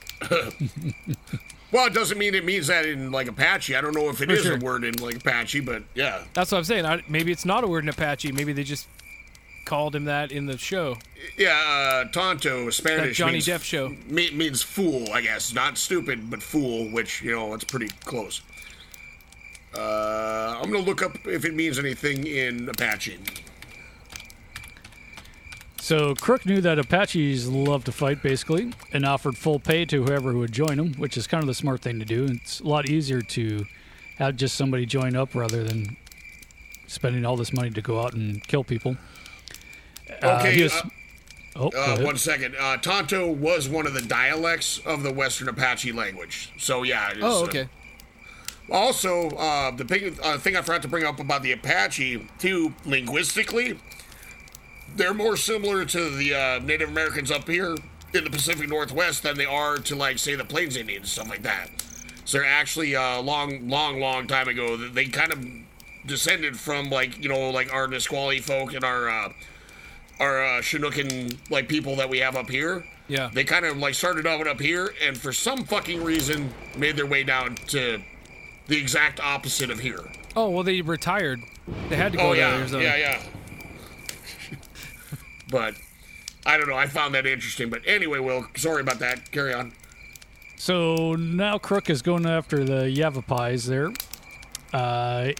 Well, it doesn't mean it means that in, Apache. I don't know if it is a word in, Apache, but, yeah. That's what I'm saying. Maybe it's not a word in Apache. Maybe they just called him that in the show. Yeah, Tonto, Spanish, Johnny means... Depp show. Means fool, I guess. Not stupid, but fool, which, it's pretty close. I'm going to look up if it means anything in Apache. So Crook knew that Apaches love to fight, basically, and offered full pay to whoever would join them, which is kind of the smart thing to do. It's a lot easier to have just somebody join up rather than spending all this money to go out and kill people. Okay, one second. Tonto was one of the dialects of the Western Apache language. So, yeah. Okay. Also, the thing I forgot to bring up about the Apache, too, linguistically... they're more similar to the Native Americans up here in the Pacific Northwest than they are to, like, say, the Plains Indians, stuff like that. So they're actually long time ago, they kind of descended from, like, you know, like our Nisqually folk and our Chinookan, like, people that we have up here. Yeah. They kind of, like, started out up here and for some fucking reason made their way down to the exact opposite of here. Oh, well, they retired. They had to go to Arizona. Yeah. But I don't know. I found that interesting. But anyway, Will, sorry about that. Carry on. So now Crook is going after the Yavapais there.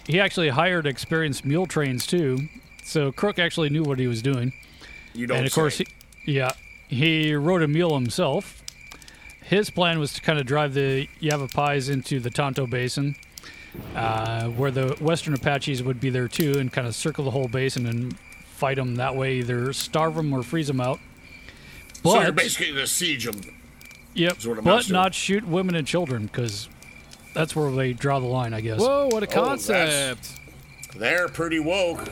He actually hired experienced mule trains, too. So Crook actually knew what he was doing. You don't say. And, of course, he rode a mule himself. His plan was to kind of drive the Yavapais into the Tonto Basin, where the Western Apaches would be there too, and kind of circle the whole basin and fight them that way, either starve them or freeze them out. But, so you're basically going to siege them. Yep, but not shoot women and children, because that's where they draw the line, I guess. Whoa, what a concept. They're pretty woke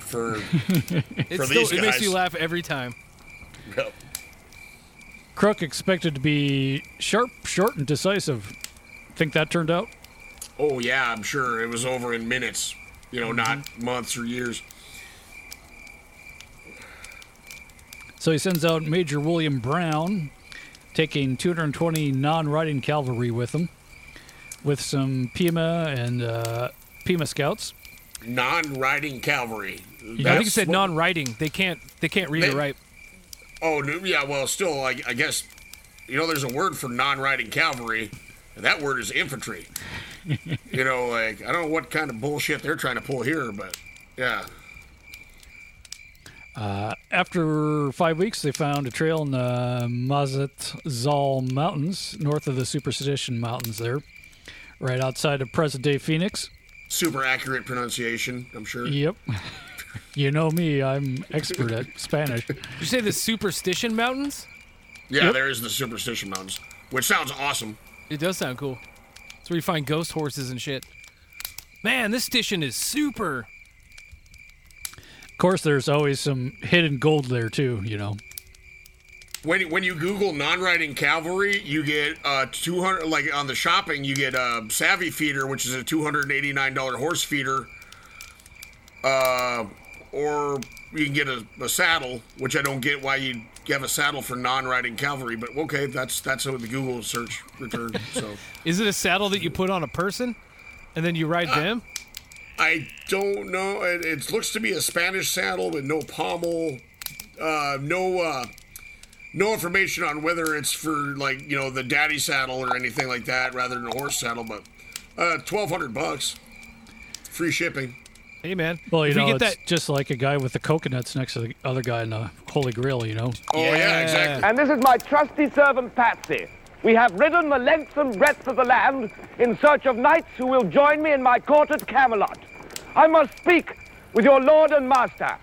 for these guys. It makes you laugh every time. Yep. Crook expected to be sharp, short, and decisive. Think that turned out? Oh, yeah, I'm sure. It was over in minutes. You know, not months or years. So he sends out Major William Brown, taking 220 non-riding cavalry with him, with some Pima and Pima scouts. Non-riding cavalry. Yeah, I think you said non-riding. They can't read or write. Oh, yeah, well, still, I guess, you know, there's a word for non-riding cavalry, and that word is infantry. You know, like, I don't know what kind of bullshit they're trying to pull here, but, yeah. After 5 weeks, they found a trail in the Mazatzal Mountains, north of the Superstition Mountains there, right outside of present-day Phoenix. Super accurate pronunciation, I'm sure. Yep. You know me, I'm expert at Spanish. Did you say the Superstition Mountains? Yeah, yep. There is the Superstition Mountains, which sounds awesome. It does sound cool. It's where you find ghost horses and shit. Man, this station is super. Of course, there's always some hidden gold there, too, you know. When you Google non-riding cavalry, you get 200, like on the shopping, you get a Savvy Feeder, which is a $289 horse feeder. Or you can get a saddle, which I don't get why you have a saddle for non-riding cavalry, but okay, that's what the Google search returned. So, is it a saddle that you put on a person and then you ride them? I don't know. It looks to be a Spanish saddle with no pommel, no information on whether it's for, like, you know, the daddy saddle or anything like that, rather than a horse saddle. But $1,200, free shipping. Hey, man. Well, you know, it's just like a guy with the coconuts next to the other guy in the Holy Grail, you know? Oh, yeah, exactly. And this is my trusty servant, Patsy. We have ridden the length and breadth of the land in search of knights who will join me in my court at Camelot. I must speak with your lord and master.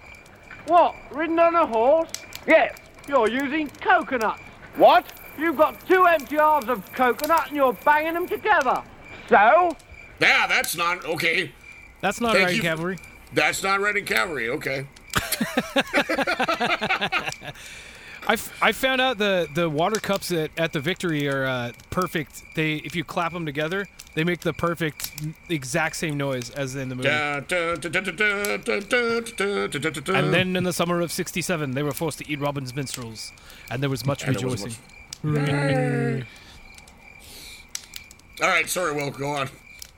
What? Ridden on a horse? Yes. You're using coconuts. What? You've got two empty halves of coconut and you're banging them together. So? Yeah, that's not... Okay. That's not riding cavalry. That's not riding cavalry. Okay. I found out the water cups at the Victory are perfect. If you clap them together, they make the perfect exact same noise as in the movie. And then in the summer of '67, they were forced to eat Robin's minstrels, and there was much rejoicing. All right, sorry, Will, go on.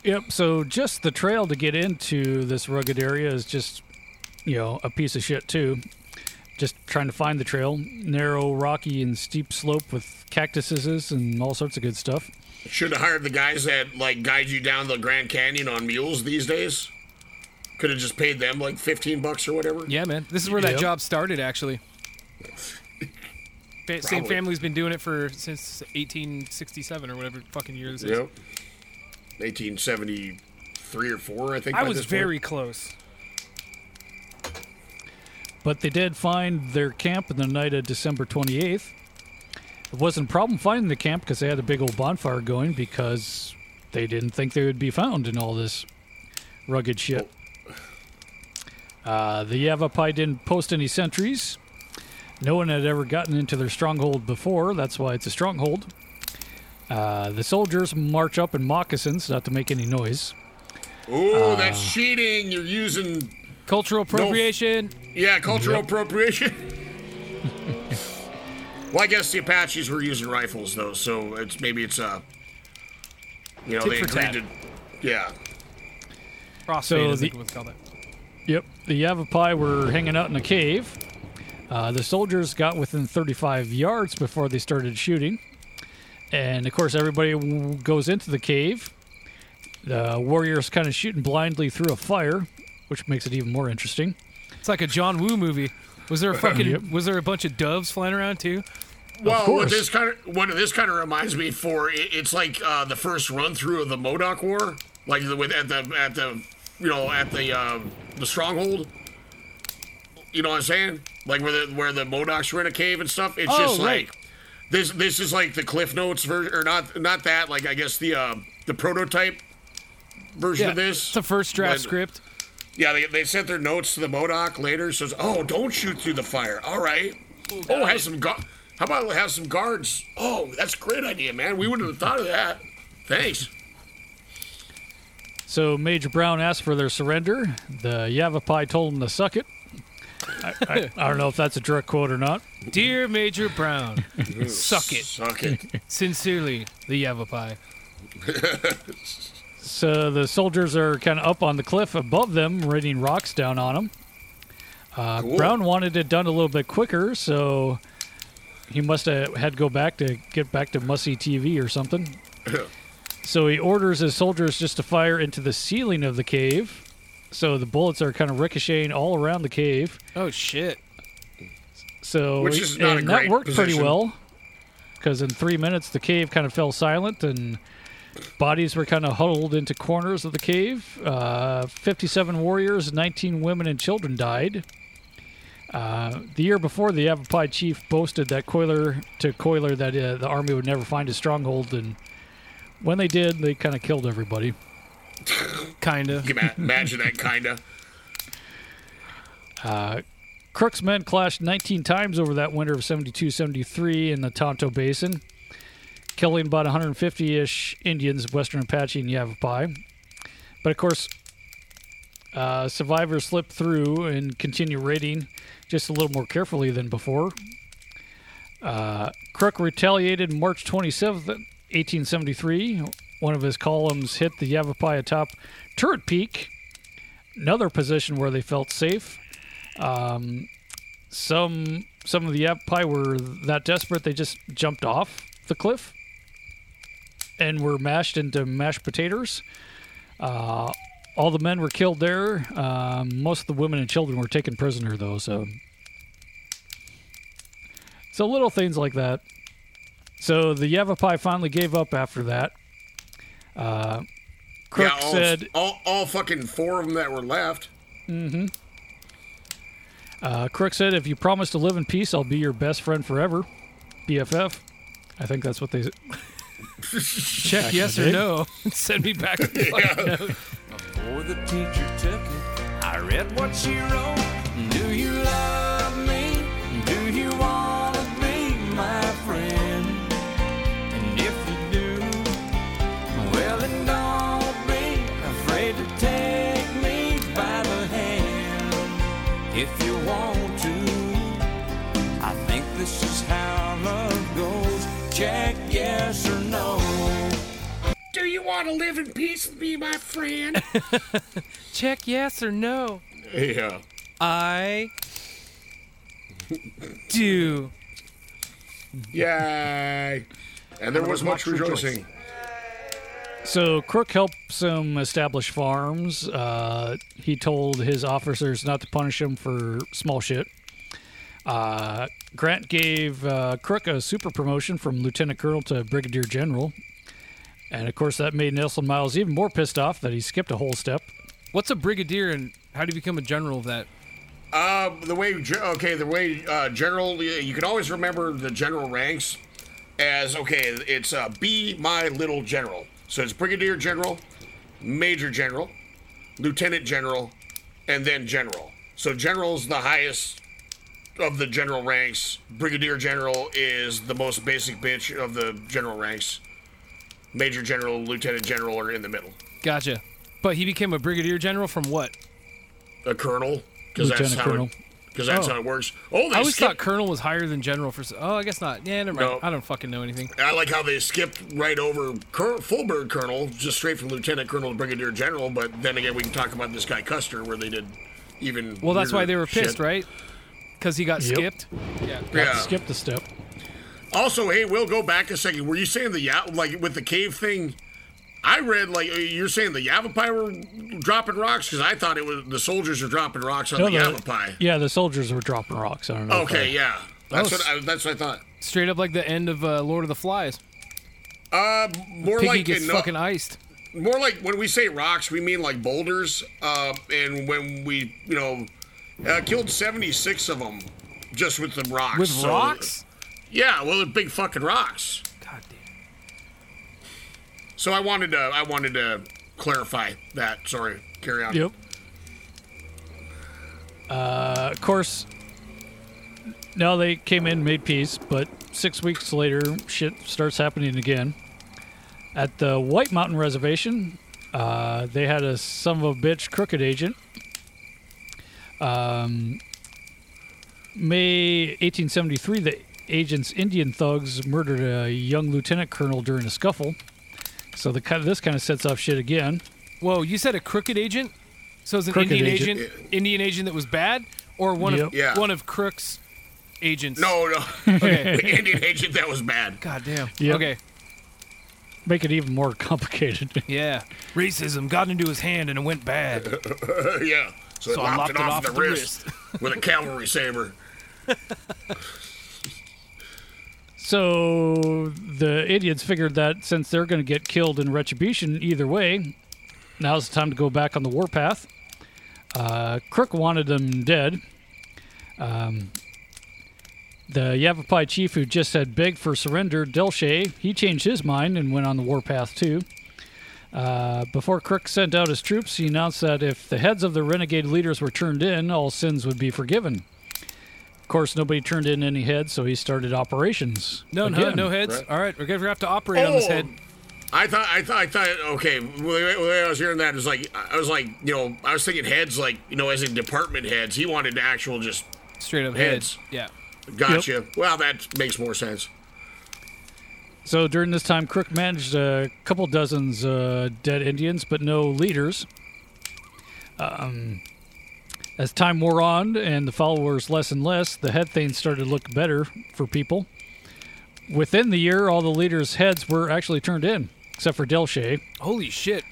Yep, so just the trail to get into this rugged area is just, you know, a piece of shit, too. Just trying to find the trail. Narrow, rocky, and steep slope with cactuses and all sorts of good stuff. Should have hired the guys that, like, guide you down the Grand Canyon on mules these days. Could have just paid them, like, $15 or whatever. Yeah, man. This is where that job started, actually. Same family's been doing it since 1867 or whatever fucking year this is. Yep. 1873 or 4, I think. I was very close. But they did find their camp in the night of December 28th. It wasn't a problem finding the camp because they had a big old bonfire going because they didn't think they would be found in all this rugged shit. The Yavapai didn't post any sentries. No one had ever gotten into their stronghold before. That's why it's a stronghold. The soldiers march up in moccasins, not to make any noise. Oh, that's cheating. You're using... Cultural appropriation. Cultural appropriation. Well, I guess the Apaches were using rifles, though, so it's maybe it's a... You know, they agreed to... Yeah. Frostbite is what it's called. Yep. The Yavapai were hanging out in a cave. The soldiers got within 35 yards before they started shooting. And, of course, everybody goes into the cave. The warriors kind of shooting blindly through a fire, which makes it even more interesting. It's like a John Woo movie. Was there a fucking? Was there a bunch of doves flying around too? Well, what this kind of reminds me it's like the first run through of the Modoc War, like at the stronghold. You know what I'm saying? Like where the Modocs were in a cave and stuff. It's like this is like the Cliff Notes version, or not that. Like I guess the prototype version of this. It's the first draft script. Yeah, they sent their notes to the Modoc later. Says, don't shoot through the fire. All right. How about have some guards? Oh, that's a great idea, man. We wouldn't have thought of that. Thanks. So Major Brown asked for their surrender. The Yavapai told him to suck it. I don't know if that's a direct quote or not. Dear Major Brown, suck it. Suck it. Sincerely, the Yavapai. So the soldiers are kind of up on the cliff above them, raining rocks down on them. Cool. Brown wanted it done a little bit quicker, so he must have had to get back to Mussy TV or something. So he orders his soldiers just to fire into the ceiling of the cave. So the bullets are kind of ricocheting all around the cave. Oh, shit. So that worked pretty well, because in 3 minutes the cave kind of fell silent and... Bodies were kind of huddled into corners of the cave. 57 warriors, 19 women and children died. The year before, the Yavapai chief boasted that Coyler that the army would never find a stronghold, and when they did, they kind of killed everybody. Kinda. Imagine that, kinda. Crook's men clashed 19 times over that winter of 72-73 in the Tonto Basin, killing about 150-ish Indians, Western Apache, and Yavapai. But, of course, survivors slipped through and continue raiding just a little more carefully than before. Crook retaliated March 27th, 1873. One of his columns hit the Yavapai atop Turret Peak, another position where they felt safe. Some of the Yavapai were that desperate, they just jumped off the cliff and were mashed into mashed potatoes. All the men were killed there. Most of the women and children were taken prisoner, though. So little things like that. So the Yavapai finally gave up after that. Crook said... All fucking four of them that were left. Mm-hmm. Crook said, if you promise to live in peace, I'll be your best friend forever. BFF. I think that's what they... Check yes or no. Send me back the note. Before the teacher took it, I read what she wrote. Do you love me? Do you want to be my friend? And if you do, well, then don't be afraid to take me by the hand. If you want to, I think this is how love goes. Check yes or no. Do you want to live in peace and be my friend? Check yes or no. Yeah. I do. Yay. And there was much rejoicing. So Crook helps him establish farms. He told his officers not to punish him for small shit. Grant gave Crook a super promotion from lieutenant colonel to brigadier general. And, of course, that made Nelson Miles even more pissed off that he skipped a whole step. What's a brigadier, and how do you become a general of that? General, you can always remember the general ranks as, it's be my little general. So it's brigadier general, major general, lieutenant general, and then general. So general's the highest of the general ranks. Brigadier general is the most basic bitch of the general ranks. Major general, lieutenant general are in the middle. Gotcha. But he became a brigadier general from what? A colonel. Because that's how it works. Oh, I always thought colonel was higher than general for... Oh, I guess not. Yeah, never mind. No. I don't fucking know anything. I like how they skipped right over full bird colonel, just straight from lieutenant colonel to brigadier general. But then again, we can talk about this guy Custer, where they did even... Well, that's why they were pissed, right? Because he got skipped? Yeah. Skipped a step. Also, hey, we'll go back a second. Were you saying with the cave thing... I read, you're saying the Yavapai were dropping rocks? Because I thought it was the soldiers were dropping rocks on the Yavapai. Yeah, the soldiers were dropping rocks. I don't know. Okay, yeah. That's what I thought. Straight up like the end of Lord of the Flies. More Piggy like... gets fucking iced. More like when we say rocks, we mean like boulders. And when we, killed 76 of them just with the rocks. With rocks? Yeah, well, they're big fucking rocks. So I wanted to clarify that. Sorry, carry on. Yep. Of course, now they came in, made peace, but 6 weeks later, shit starts happening again. At the White Mountain Reservation, they had a son-of-a-bitch crooked agent. May 1873, the agent's Indian thugs murdered a young lieutenant colonel during a scuffle. So this kind of sets off shit again. Whoa, you said a crooked agent? So it's an Indian agent that was bad, or one of Crook's agents? No. Okay. The Indian agent that was bad. God damn. Yep. Okay. Make it even more complicated. Yeah. Racism got into his hand and it went bad. Yeah. So I lopped it off the wrist with a cavalry saber. So the Indians figured that since they're going to get killed in retribution either way, now's the time to go back on the warpath. Crook wanted them dead. The Yavapai chief who just had begged for surrender, Delshay, he changed his mind and went on the warpath too. Before Crook sent out his troops, he announced that if the heads of the renegade leaders were turned in, all sins would be forgiven. Of course, nobody turned in any heads, so he started operations. No heads. Right. All right, we're going to have to operate on this head. I thought. Okay, when I was hearing that, I was thinking heads, as in department heads. He wanted actual just straight up heads. Yeah, gotcha. Yep. Well, that makes more sense. So during this time, Crook managed a couple dozens dead Indians, but no leaders. As time wore on and the followers less and less, the head thing started to look better for people. Within the year, all the leaders' heads were actually turned in, except for Delshay. Holy shit.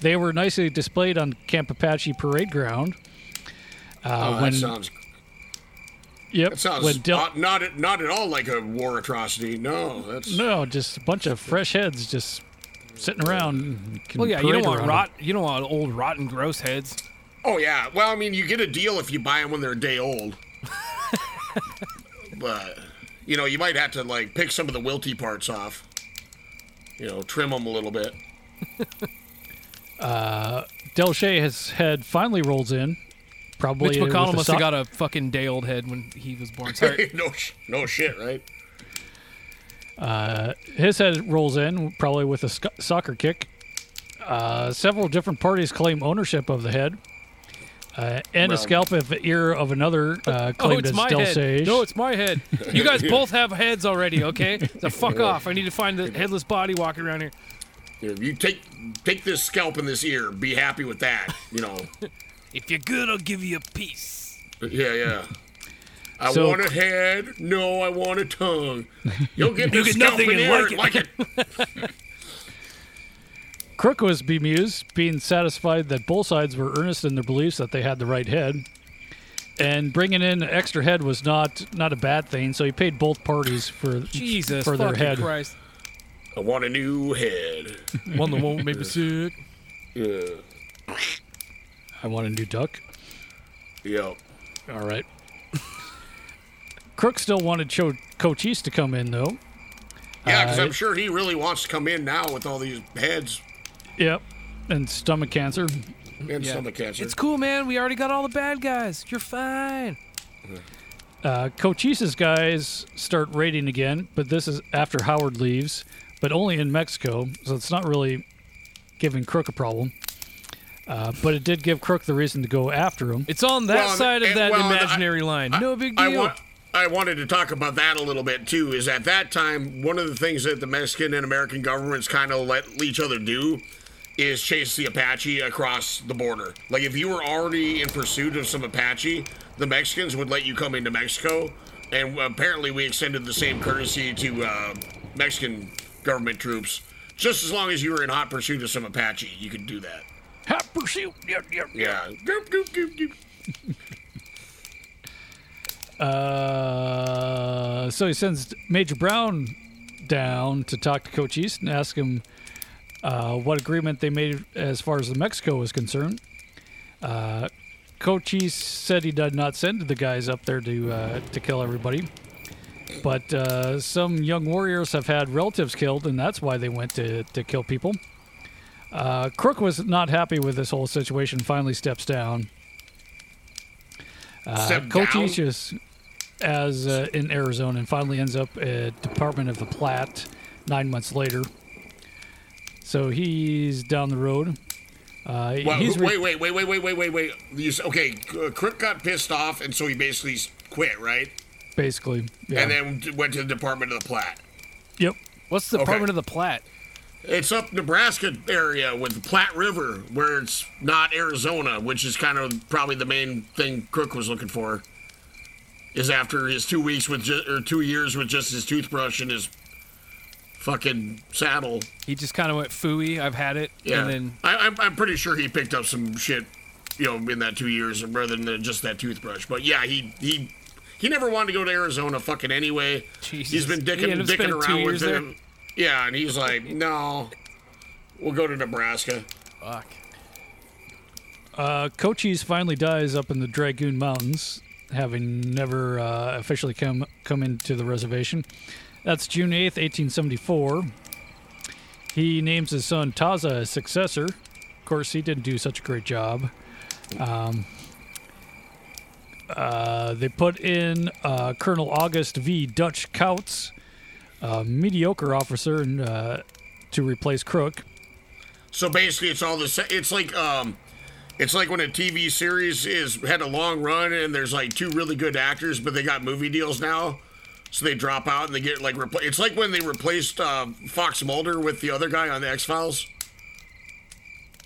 They were nicely displayed on Camp Apache parade ground. Not at all like a war atrocity. No, that's... No, just a bunch of fresh heads just sitting around. Well, yeah, you don't want old, rotten, gross heads. Oh, yeah. Well, I mean, you get a deal if you buy them when they're a day old. But, you might have to, pick some of the wilty parts off. Trim them a little bit. Delshay has head finally rolls in. Probably. Mitch McConnell must have got a fucking day old head when he was born. Sorry. No shit, right? His head rolls in, probably with a soccer kick. Several different parties claim ownership of the head, and a scalp of the ear of another claimed as Delshay. No, it's my head. You guys both have heads already, okay? So fuck off. I need to find the headless body walking around here. You take this scalp and this ear. Be happy with that, If you're good, I'll give you a piece. Yeah. I want a head. No, I want a tongue. You'll get this scalp and ear and like it. Crook was bemused, being satisfied that both sides were earnest in their beliefs that they had the right head. And bringing in an extra head was not a bad thing, so he paid both parties for their head. Christ. I want a new head. One that won't make me sick. Yeah. I want a new duck. Yep. All right. Crook still wanted Cochise to come in, though. Yeah, because I'm sure he really wants to come in now with all these heads. Yep, and stomach cancer. and stomach cancer. It's cool, man. We already got all the bad guys. You're fine. Yeah. Cochise's guys start raiding again, but this is after Howard leaves, but only in Mexico, so it's not really giving Crook a problem. But it did give Crook the reason to go after him. It's on that side of that imaginary line. No big deal. I wanted to talk about that a little bit, too, is at that time, one of the things that the Mexican and American governments kind of let each other do is chase the Apache across the border. Like, if you were already in pursuit of some Apache, the Mexicans would let you come into Mexico, and apparently we extended the same courtesy to Mexican government troops. Just as long as you were in hot pursuit of some Apache, you could do that. Hot pursuit! Yeah. Goop, goop, goop, goop. So he sends Major Brown down to talk to Cochise and ask him what agreement they made as far as Mexico was concerned. Cochise said he did not send the guys up there to kill everybody, but some young warriors have had relatives killed, and that's why they went to kill people. Crook was not happy with this whole situation, finally steps down. Cochise is as in Arizona and finally ends up at Department of the Platte 9 months later. So he's down the road. Wait. Okay, Crook got pissed off, and so he basically quit, right? Basically, yeah. And then went to the Department of the Platte. Yep. What's the Department of the Platte? It's up Nebraska area with the Platte River, where it's not Arizona, which is kind of probably the main thing Crook was looking for. Is after his 2 weeks with 2 years with just his toothbrush and his fucking saddle. He just kind of went phooey. I've had it. Yeah. And then I'm pretty sure he picked up some shit, you know, in that 2 years rather than just that toothbrush. But yeah, he never wanted to go to Arizona fucking anyway. Jesus. He's been dicking around with him. Yeah, and he's like, no, we'll go to Nebraska. Fuck. Cochise finally dies up in the Dragoon Mountains, having never officially come into the reservation. That's June 8th, 1874. He names his son Taza as successor. Of course, he didn't do such a great job. They put in Colonel August V. Dutch Kautz, a mediocre officer, and to replace Crook. So basically, it's all this. It's like when a TV series had a long run, and there's like two really good actors, but they got movie deals now, so they drop out and they get like replaced. It's like when they replaced Fox Mulder with the other guy on the X-Files.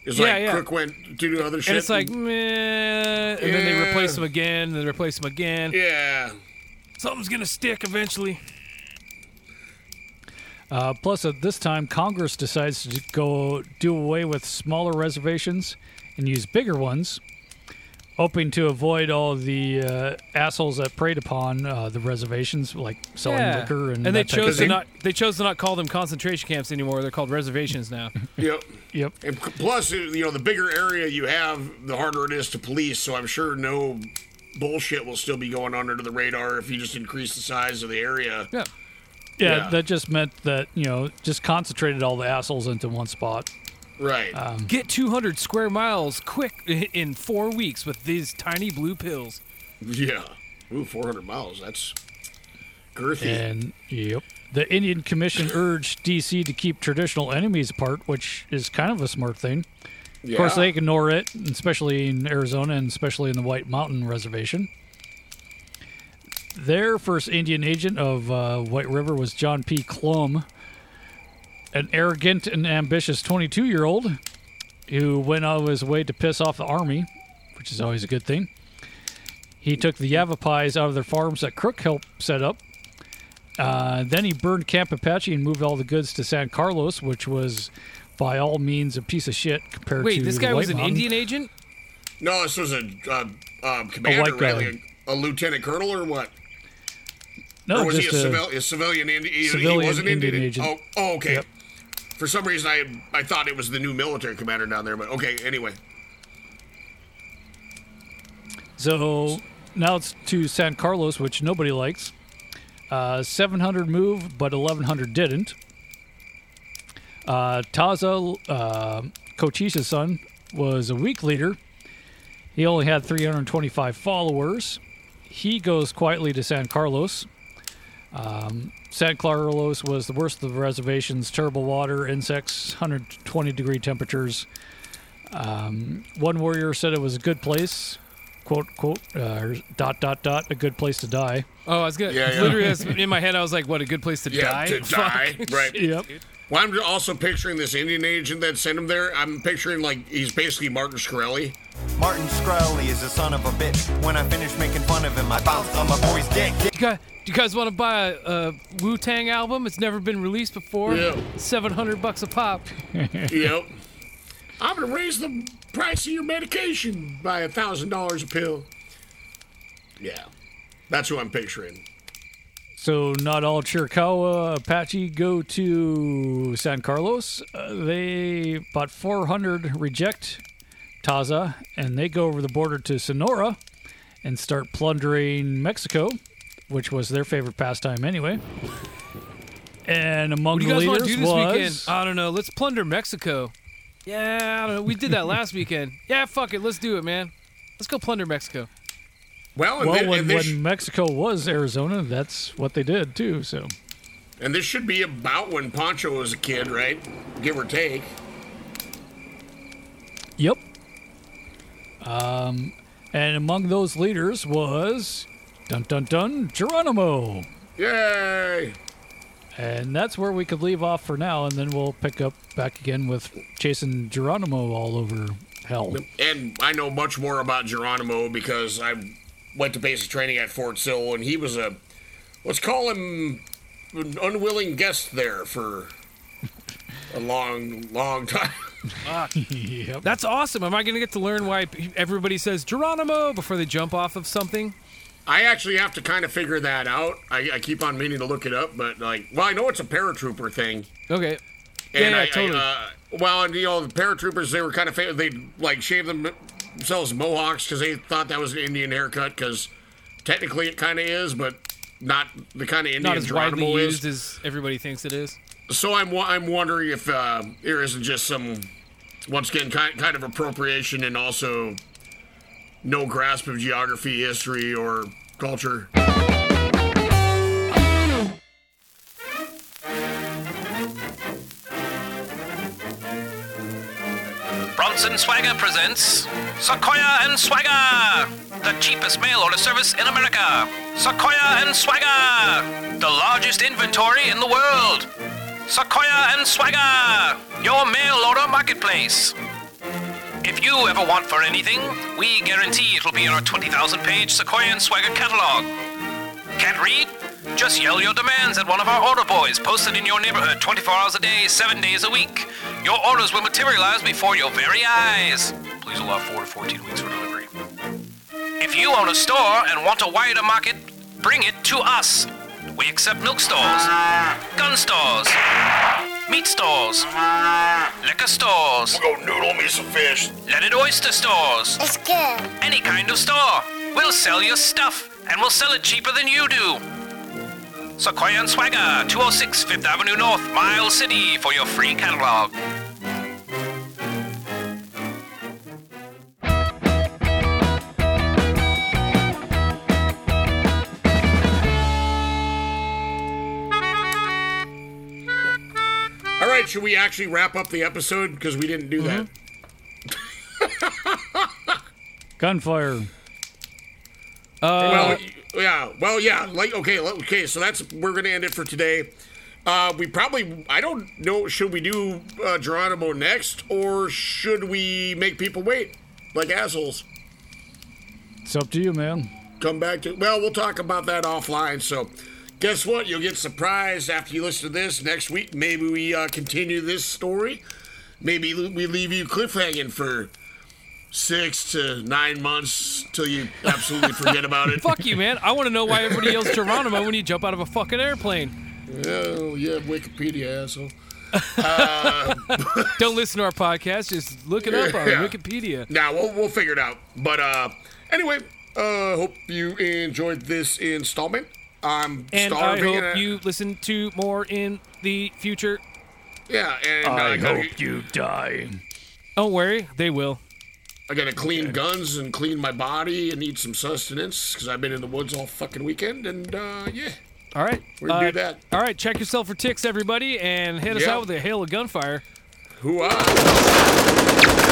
It's Crook went to do other shit. And it's like, meh, and then they replace him again, and they replace him again. Yeah, something's gonna stick eventually. Plus, at this time, Congress decides to go do away with smaller reservations and use bigger ones, hoping to avoid all the assholes that preyed upon the reservations, like selling liquor and that type of thing. They chose to not call them concentration camps anymore. They're called reservations now. Yep. And plus, you know, the bigger area you have, the harder it is to police. So I'm sure no bullshit will still be going under the radar if you just increase the size of the area. Yeah. Yeah, that just meant that, you know, just concentrated all the assholes into one spot. Right. Get 200 square miles quick in 4 weeks with these tiny blue pills. Yeah. Ooh, 400 miles. That's girthy. And, yep. The Indian Commission urged D.C. to keep traditional enemies apart, which is kind of a smart thing. Yeah. Of course, they ignore it, especially in Arizona and especially in the White Mountain Reservation. Their first Indian agent of White River was John P. Clum, an arrogant and ambitious 22-year-old who went out of his way to piss off the army, which is always a good thing. He took the Yavapais out of their farms that Crook helped set up. Then he burned Camp Apache and moved all the goods to San Carlos, which was, by all means, a piece of shit compared to the White Mountain. Wait, this guy was an Indian agent? No, this was a commander, really. A lieutenant colonel or what? No, or was just a civilian Indian? He was an Indian agent. Oh, okay. Yep. For some reason, I thought it was the new military commander down there, but okay, anyway. So now it's to San Carlos, which nobody likes. 700 moved, but 1,100 didn't. Taza, Cochise's son, was a weak leader. He only had 325 followers. He goes quietly to San Carlos. San Carlos was the worst of the reservations. Terrible water, insects, 120-degree temperatures. One warrior said it was a good place, quote, quote, a good place to die. Oh, I was good. Yeah, yeah. Literally, in my head, I was like, what, a good place to die? Yeah, to die, right. Yep. Well, I'm also picturing this Indian agent that sent him there. I'm picturing, like, he's basically Martin Shkreli. Martin Shkreli is a son of a bitch. When I finish making fun of him, I bounce on my boy's dick. Do you guys want to buy a Wu-Tang album? It's never been released before. Yeah. $700 a pop. Yep. I'm going to raise the price of your medication by $1,000 a pill. Yeah. That's who I'm picturing. So not all Chiricahua Apache go to San Carlos. They, about 400 reject Taza, and they go over the border to Sonora and start plundering Mexico, which was their favorite pastime anyway. And among the leaders was... What do you guys want to do this weekend? I don't know. Let's plunder Mexico. Yeah, I don't know. We did that last weekend. Yeah, fuck it. Let's do it, man. Let's go plunder Mexico. Well, when Mexico was Arizona, that's what they did, too, so... And this should be about when Pancho was a kid, right? Give or take. Yep. And among those leaders was... Dun-dun-dun, Geronimo! Yay! And that's where we could leave off for now, and then we'll pick up back again with chasing Geronimo all over hell. And I know much more about Geronimo because I... went to basic training at Fort Sill, and he was a, let's call him an unwilling guest there for a long, long time. Yep. That's awesome. Am I going to get to learn why everybody says Geronimo before they jump off of something? I actually have to kind of figure that out. I keep on meaning to look it up, but I know it's a paratrooper thing. Okay. And yeah, totally. The paratroopers, they were kind of famous. They shaved themselves mohawks because they thought that was an Indian haircut, because technically it kind of is, but not the kind of Indian not as Geronimo widely used as everybody thinks it is. So I'm wondering if there isn't just some, once again, kind of appropriation and also no grasp of geography, history, or culture. Bronson Swagger presents Sequoia and Swagger, the cheapest mail order service in America. Sequoia and Swagger, the largest inventory in the world. Sequoia and Swagger, your mail order marketplace. If you ever want for anything, we guarantee it'll be in our 20,000-page Sequoia and Swagger catalog. Can't read? Just yell your demands at one of our order boys posted in your neighborhood 24 hours a day, 7 days a week. Your orders will materialize before your very eyes. Please allow 4 to 14 weeks for delivery. If you own a store and want a wider market, bring it to us. We accept milk stores, gun stores, meat stores, liquor stores. We'll go noodle me some fish. Leaded oyster stores. It's good. Any kind of store. We'll sell your stuff, and we'll sell it cheaper than you do. Sequoia and Swagger, 206 Fifth Avenue North, Miles City, for your free catalog. All right, should we actually wrap up the episode? Because we didn't do that. Gunfire. So that's, we're going to end it for today. We probably, I don't know, should we do Geronimo next, or should we make people wait like assholes? It's up to you, man. Come back to, well, we'll talk about that offline, so guess what? You'll get surprised after you listen to this next week. Maybe we continue this story. Maybe we leave you cliffhanging for 6 to 9 months till you absolutely forget about it. Fuck you, man. I want to know why everybody yells Geronimo when you jump out of a fucking airplane. Oh, yeah, Wikipedia, asshole. Don't listen to our podcast. Just look it up on Wikipedia. Nah, we'll figure it out. But anyway, hope you enjoyed this installment. I'm starving. And I hope you listen to more in the future. Yeah, and I hope you die. Don't worry, they will. I gotta clean guns and clean my body and eat some sustenance because I've been in the woods all fucking weekend, and yeah. All right. We're gonna do that. All right, check yourself for ticks, everybody, and hit us out with a hail of gunfire. Hoo-ah!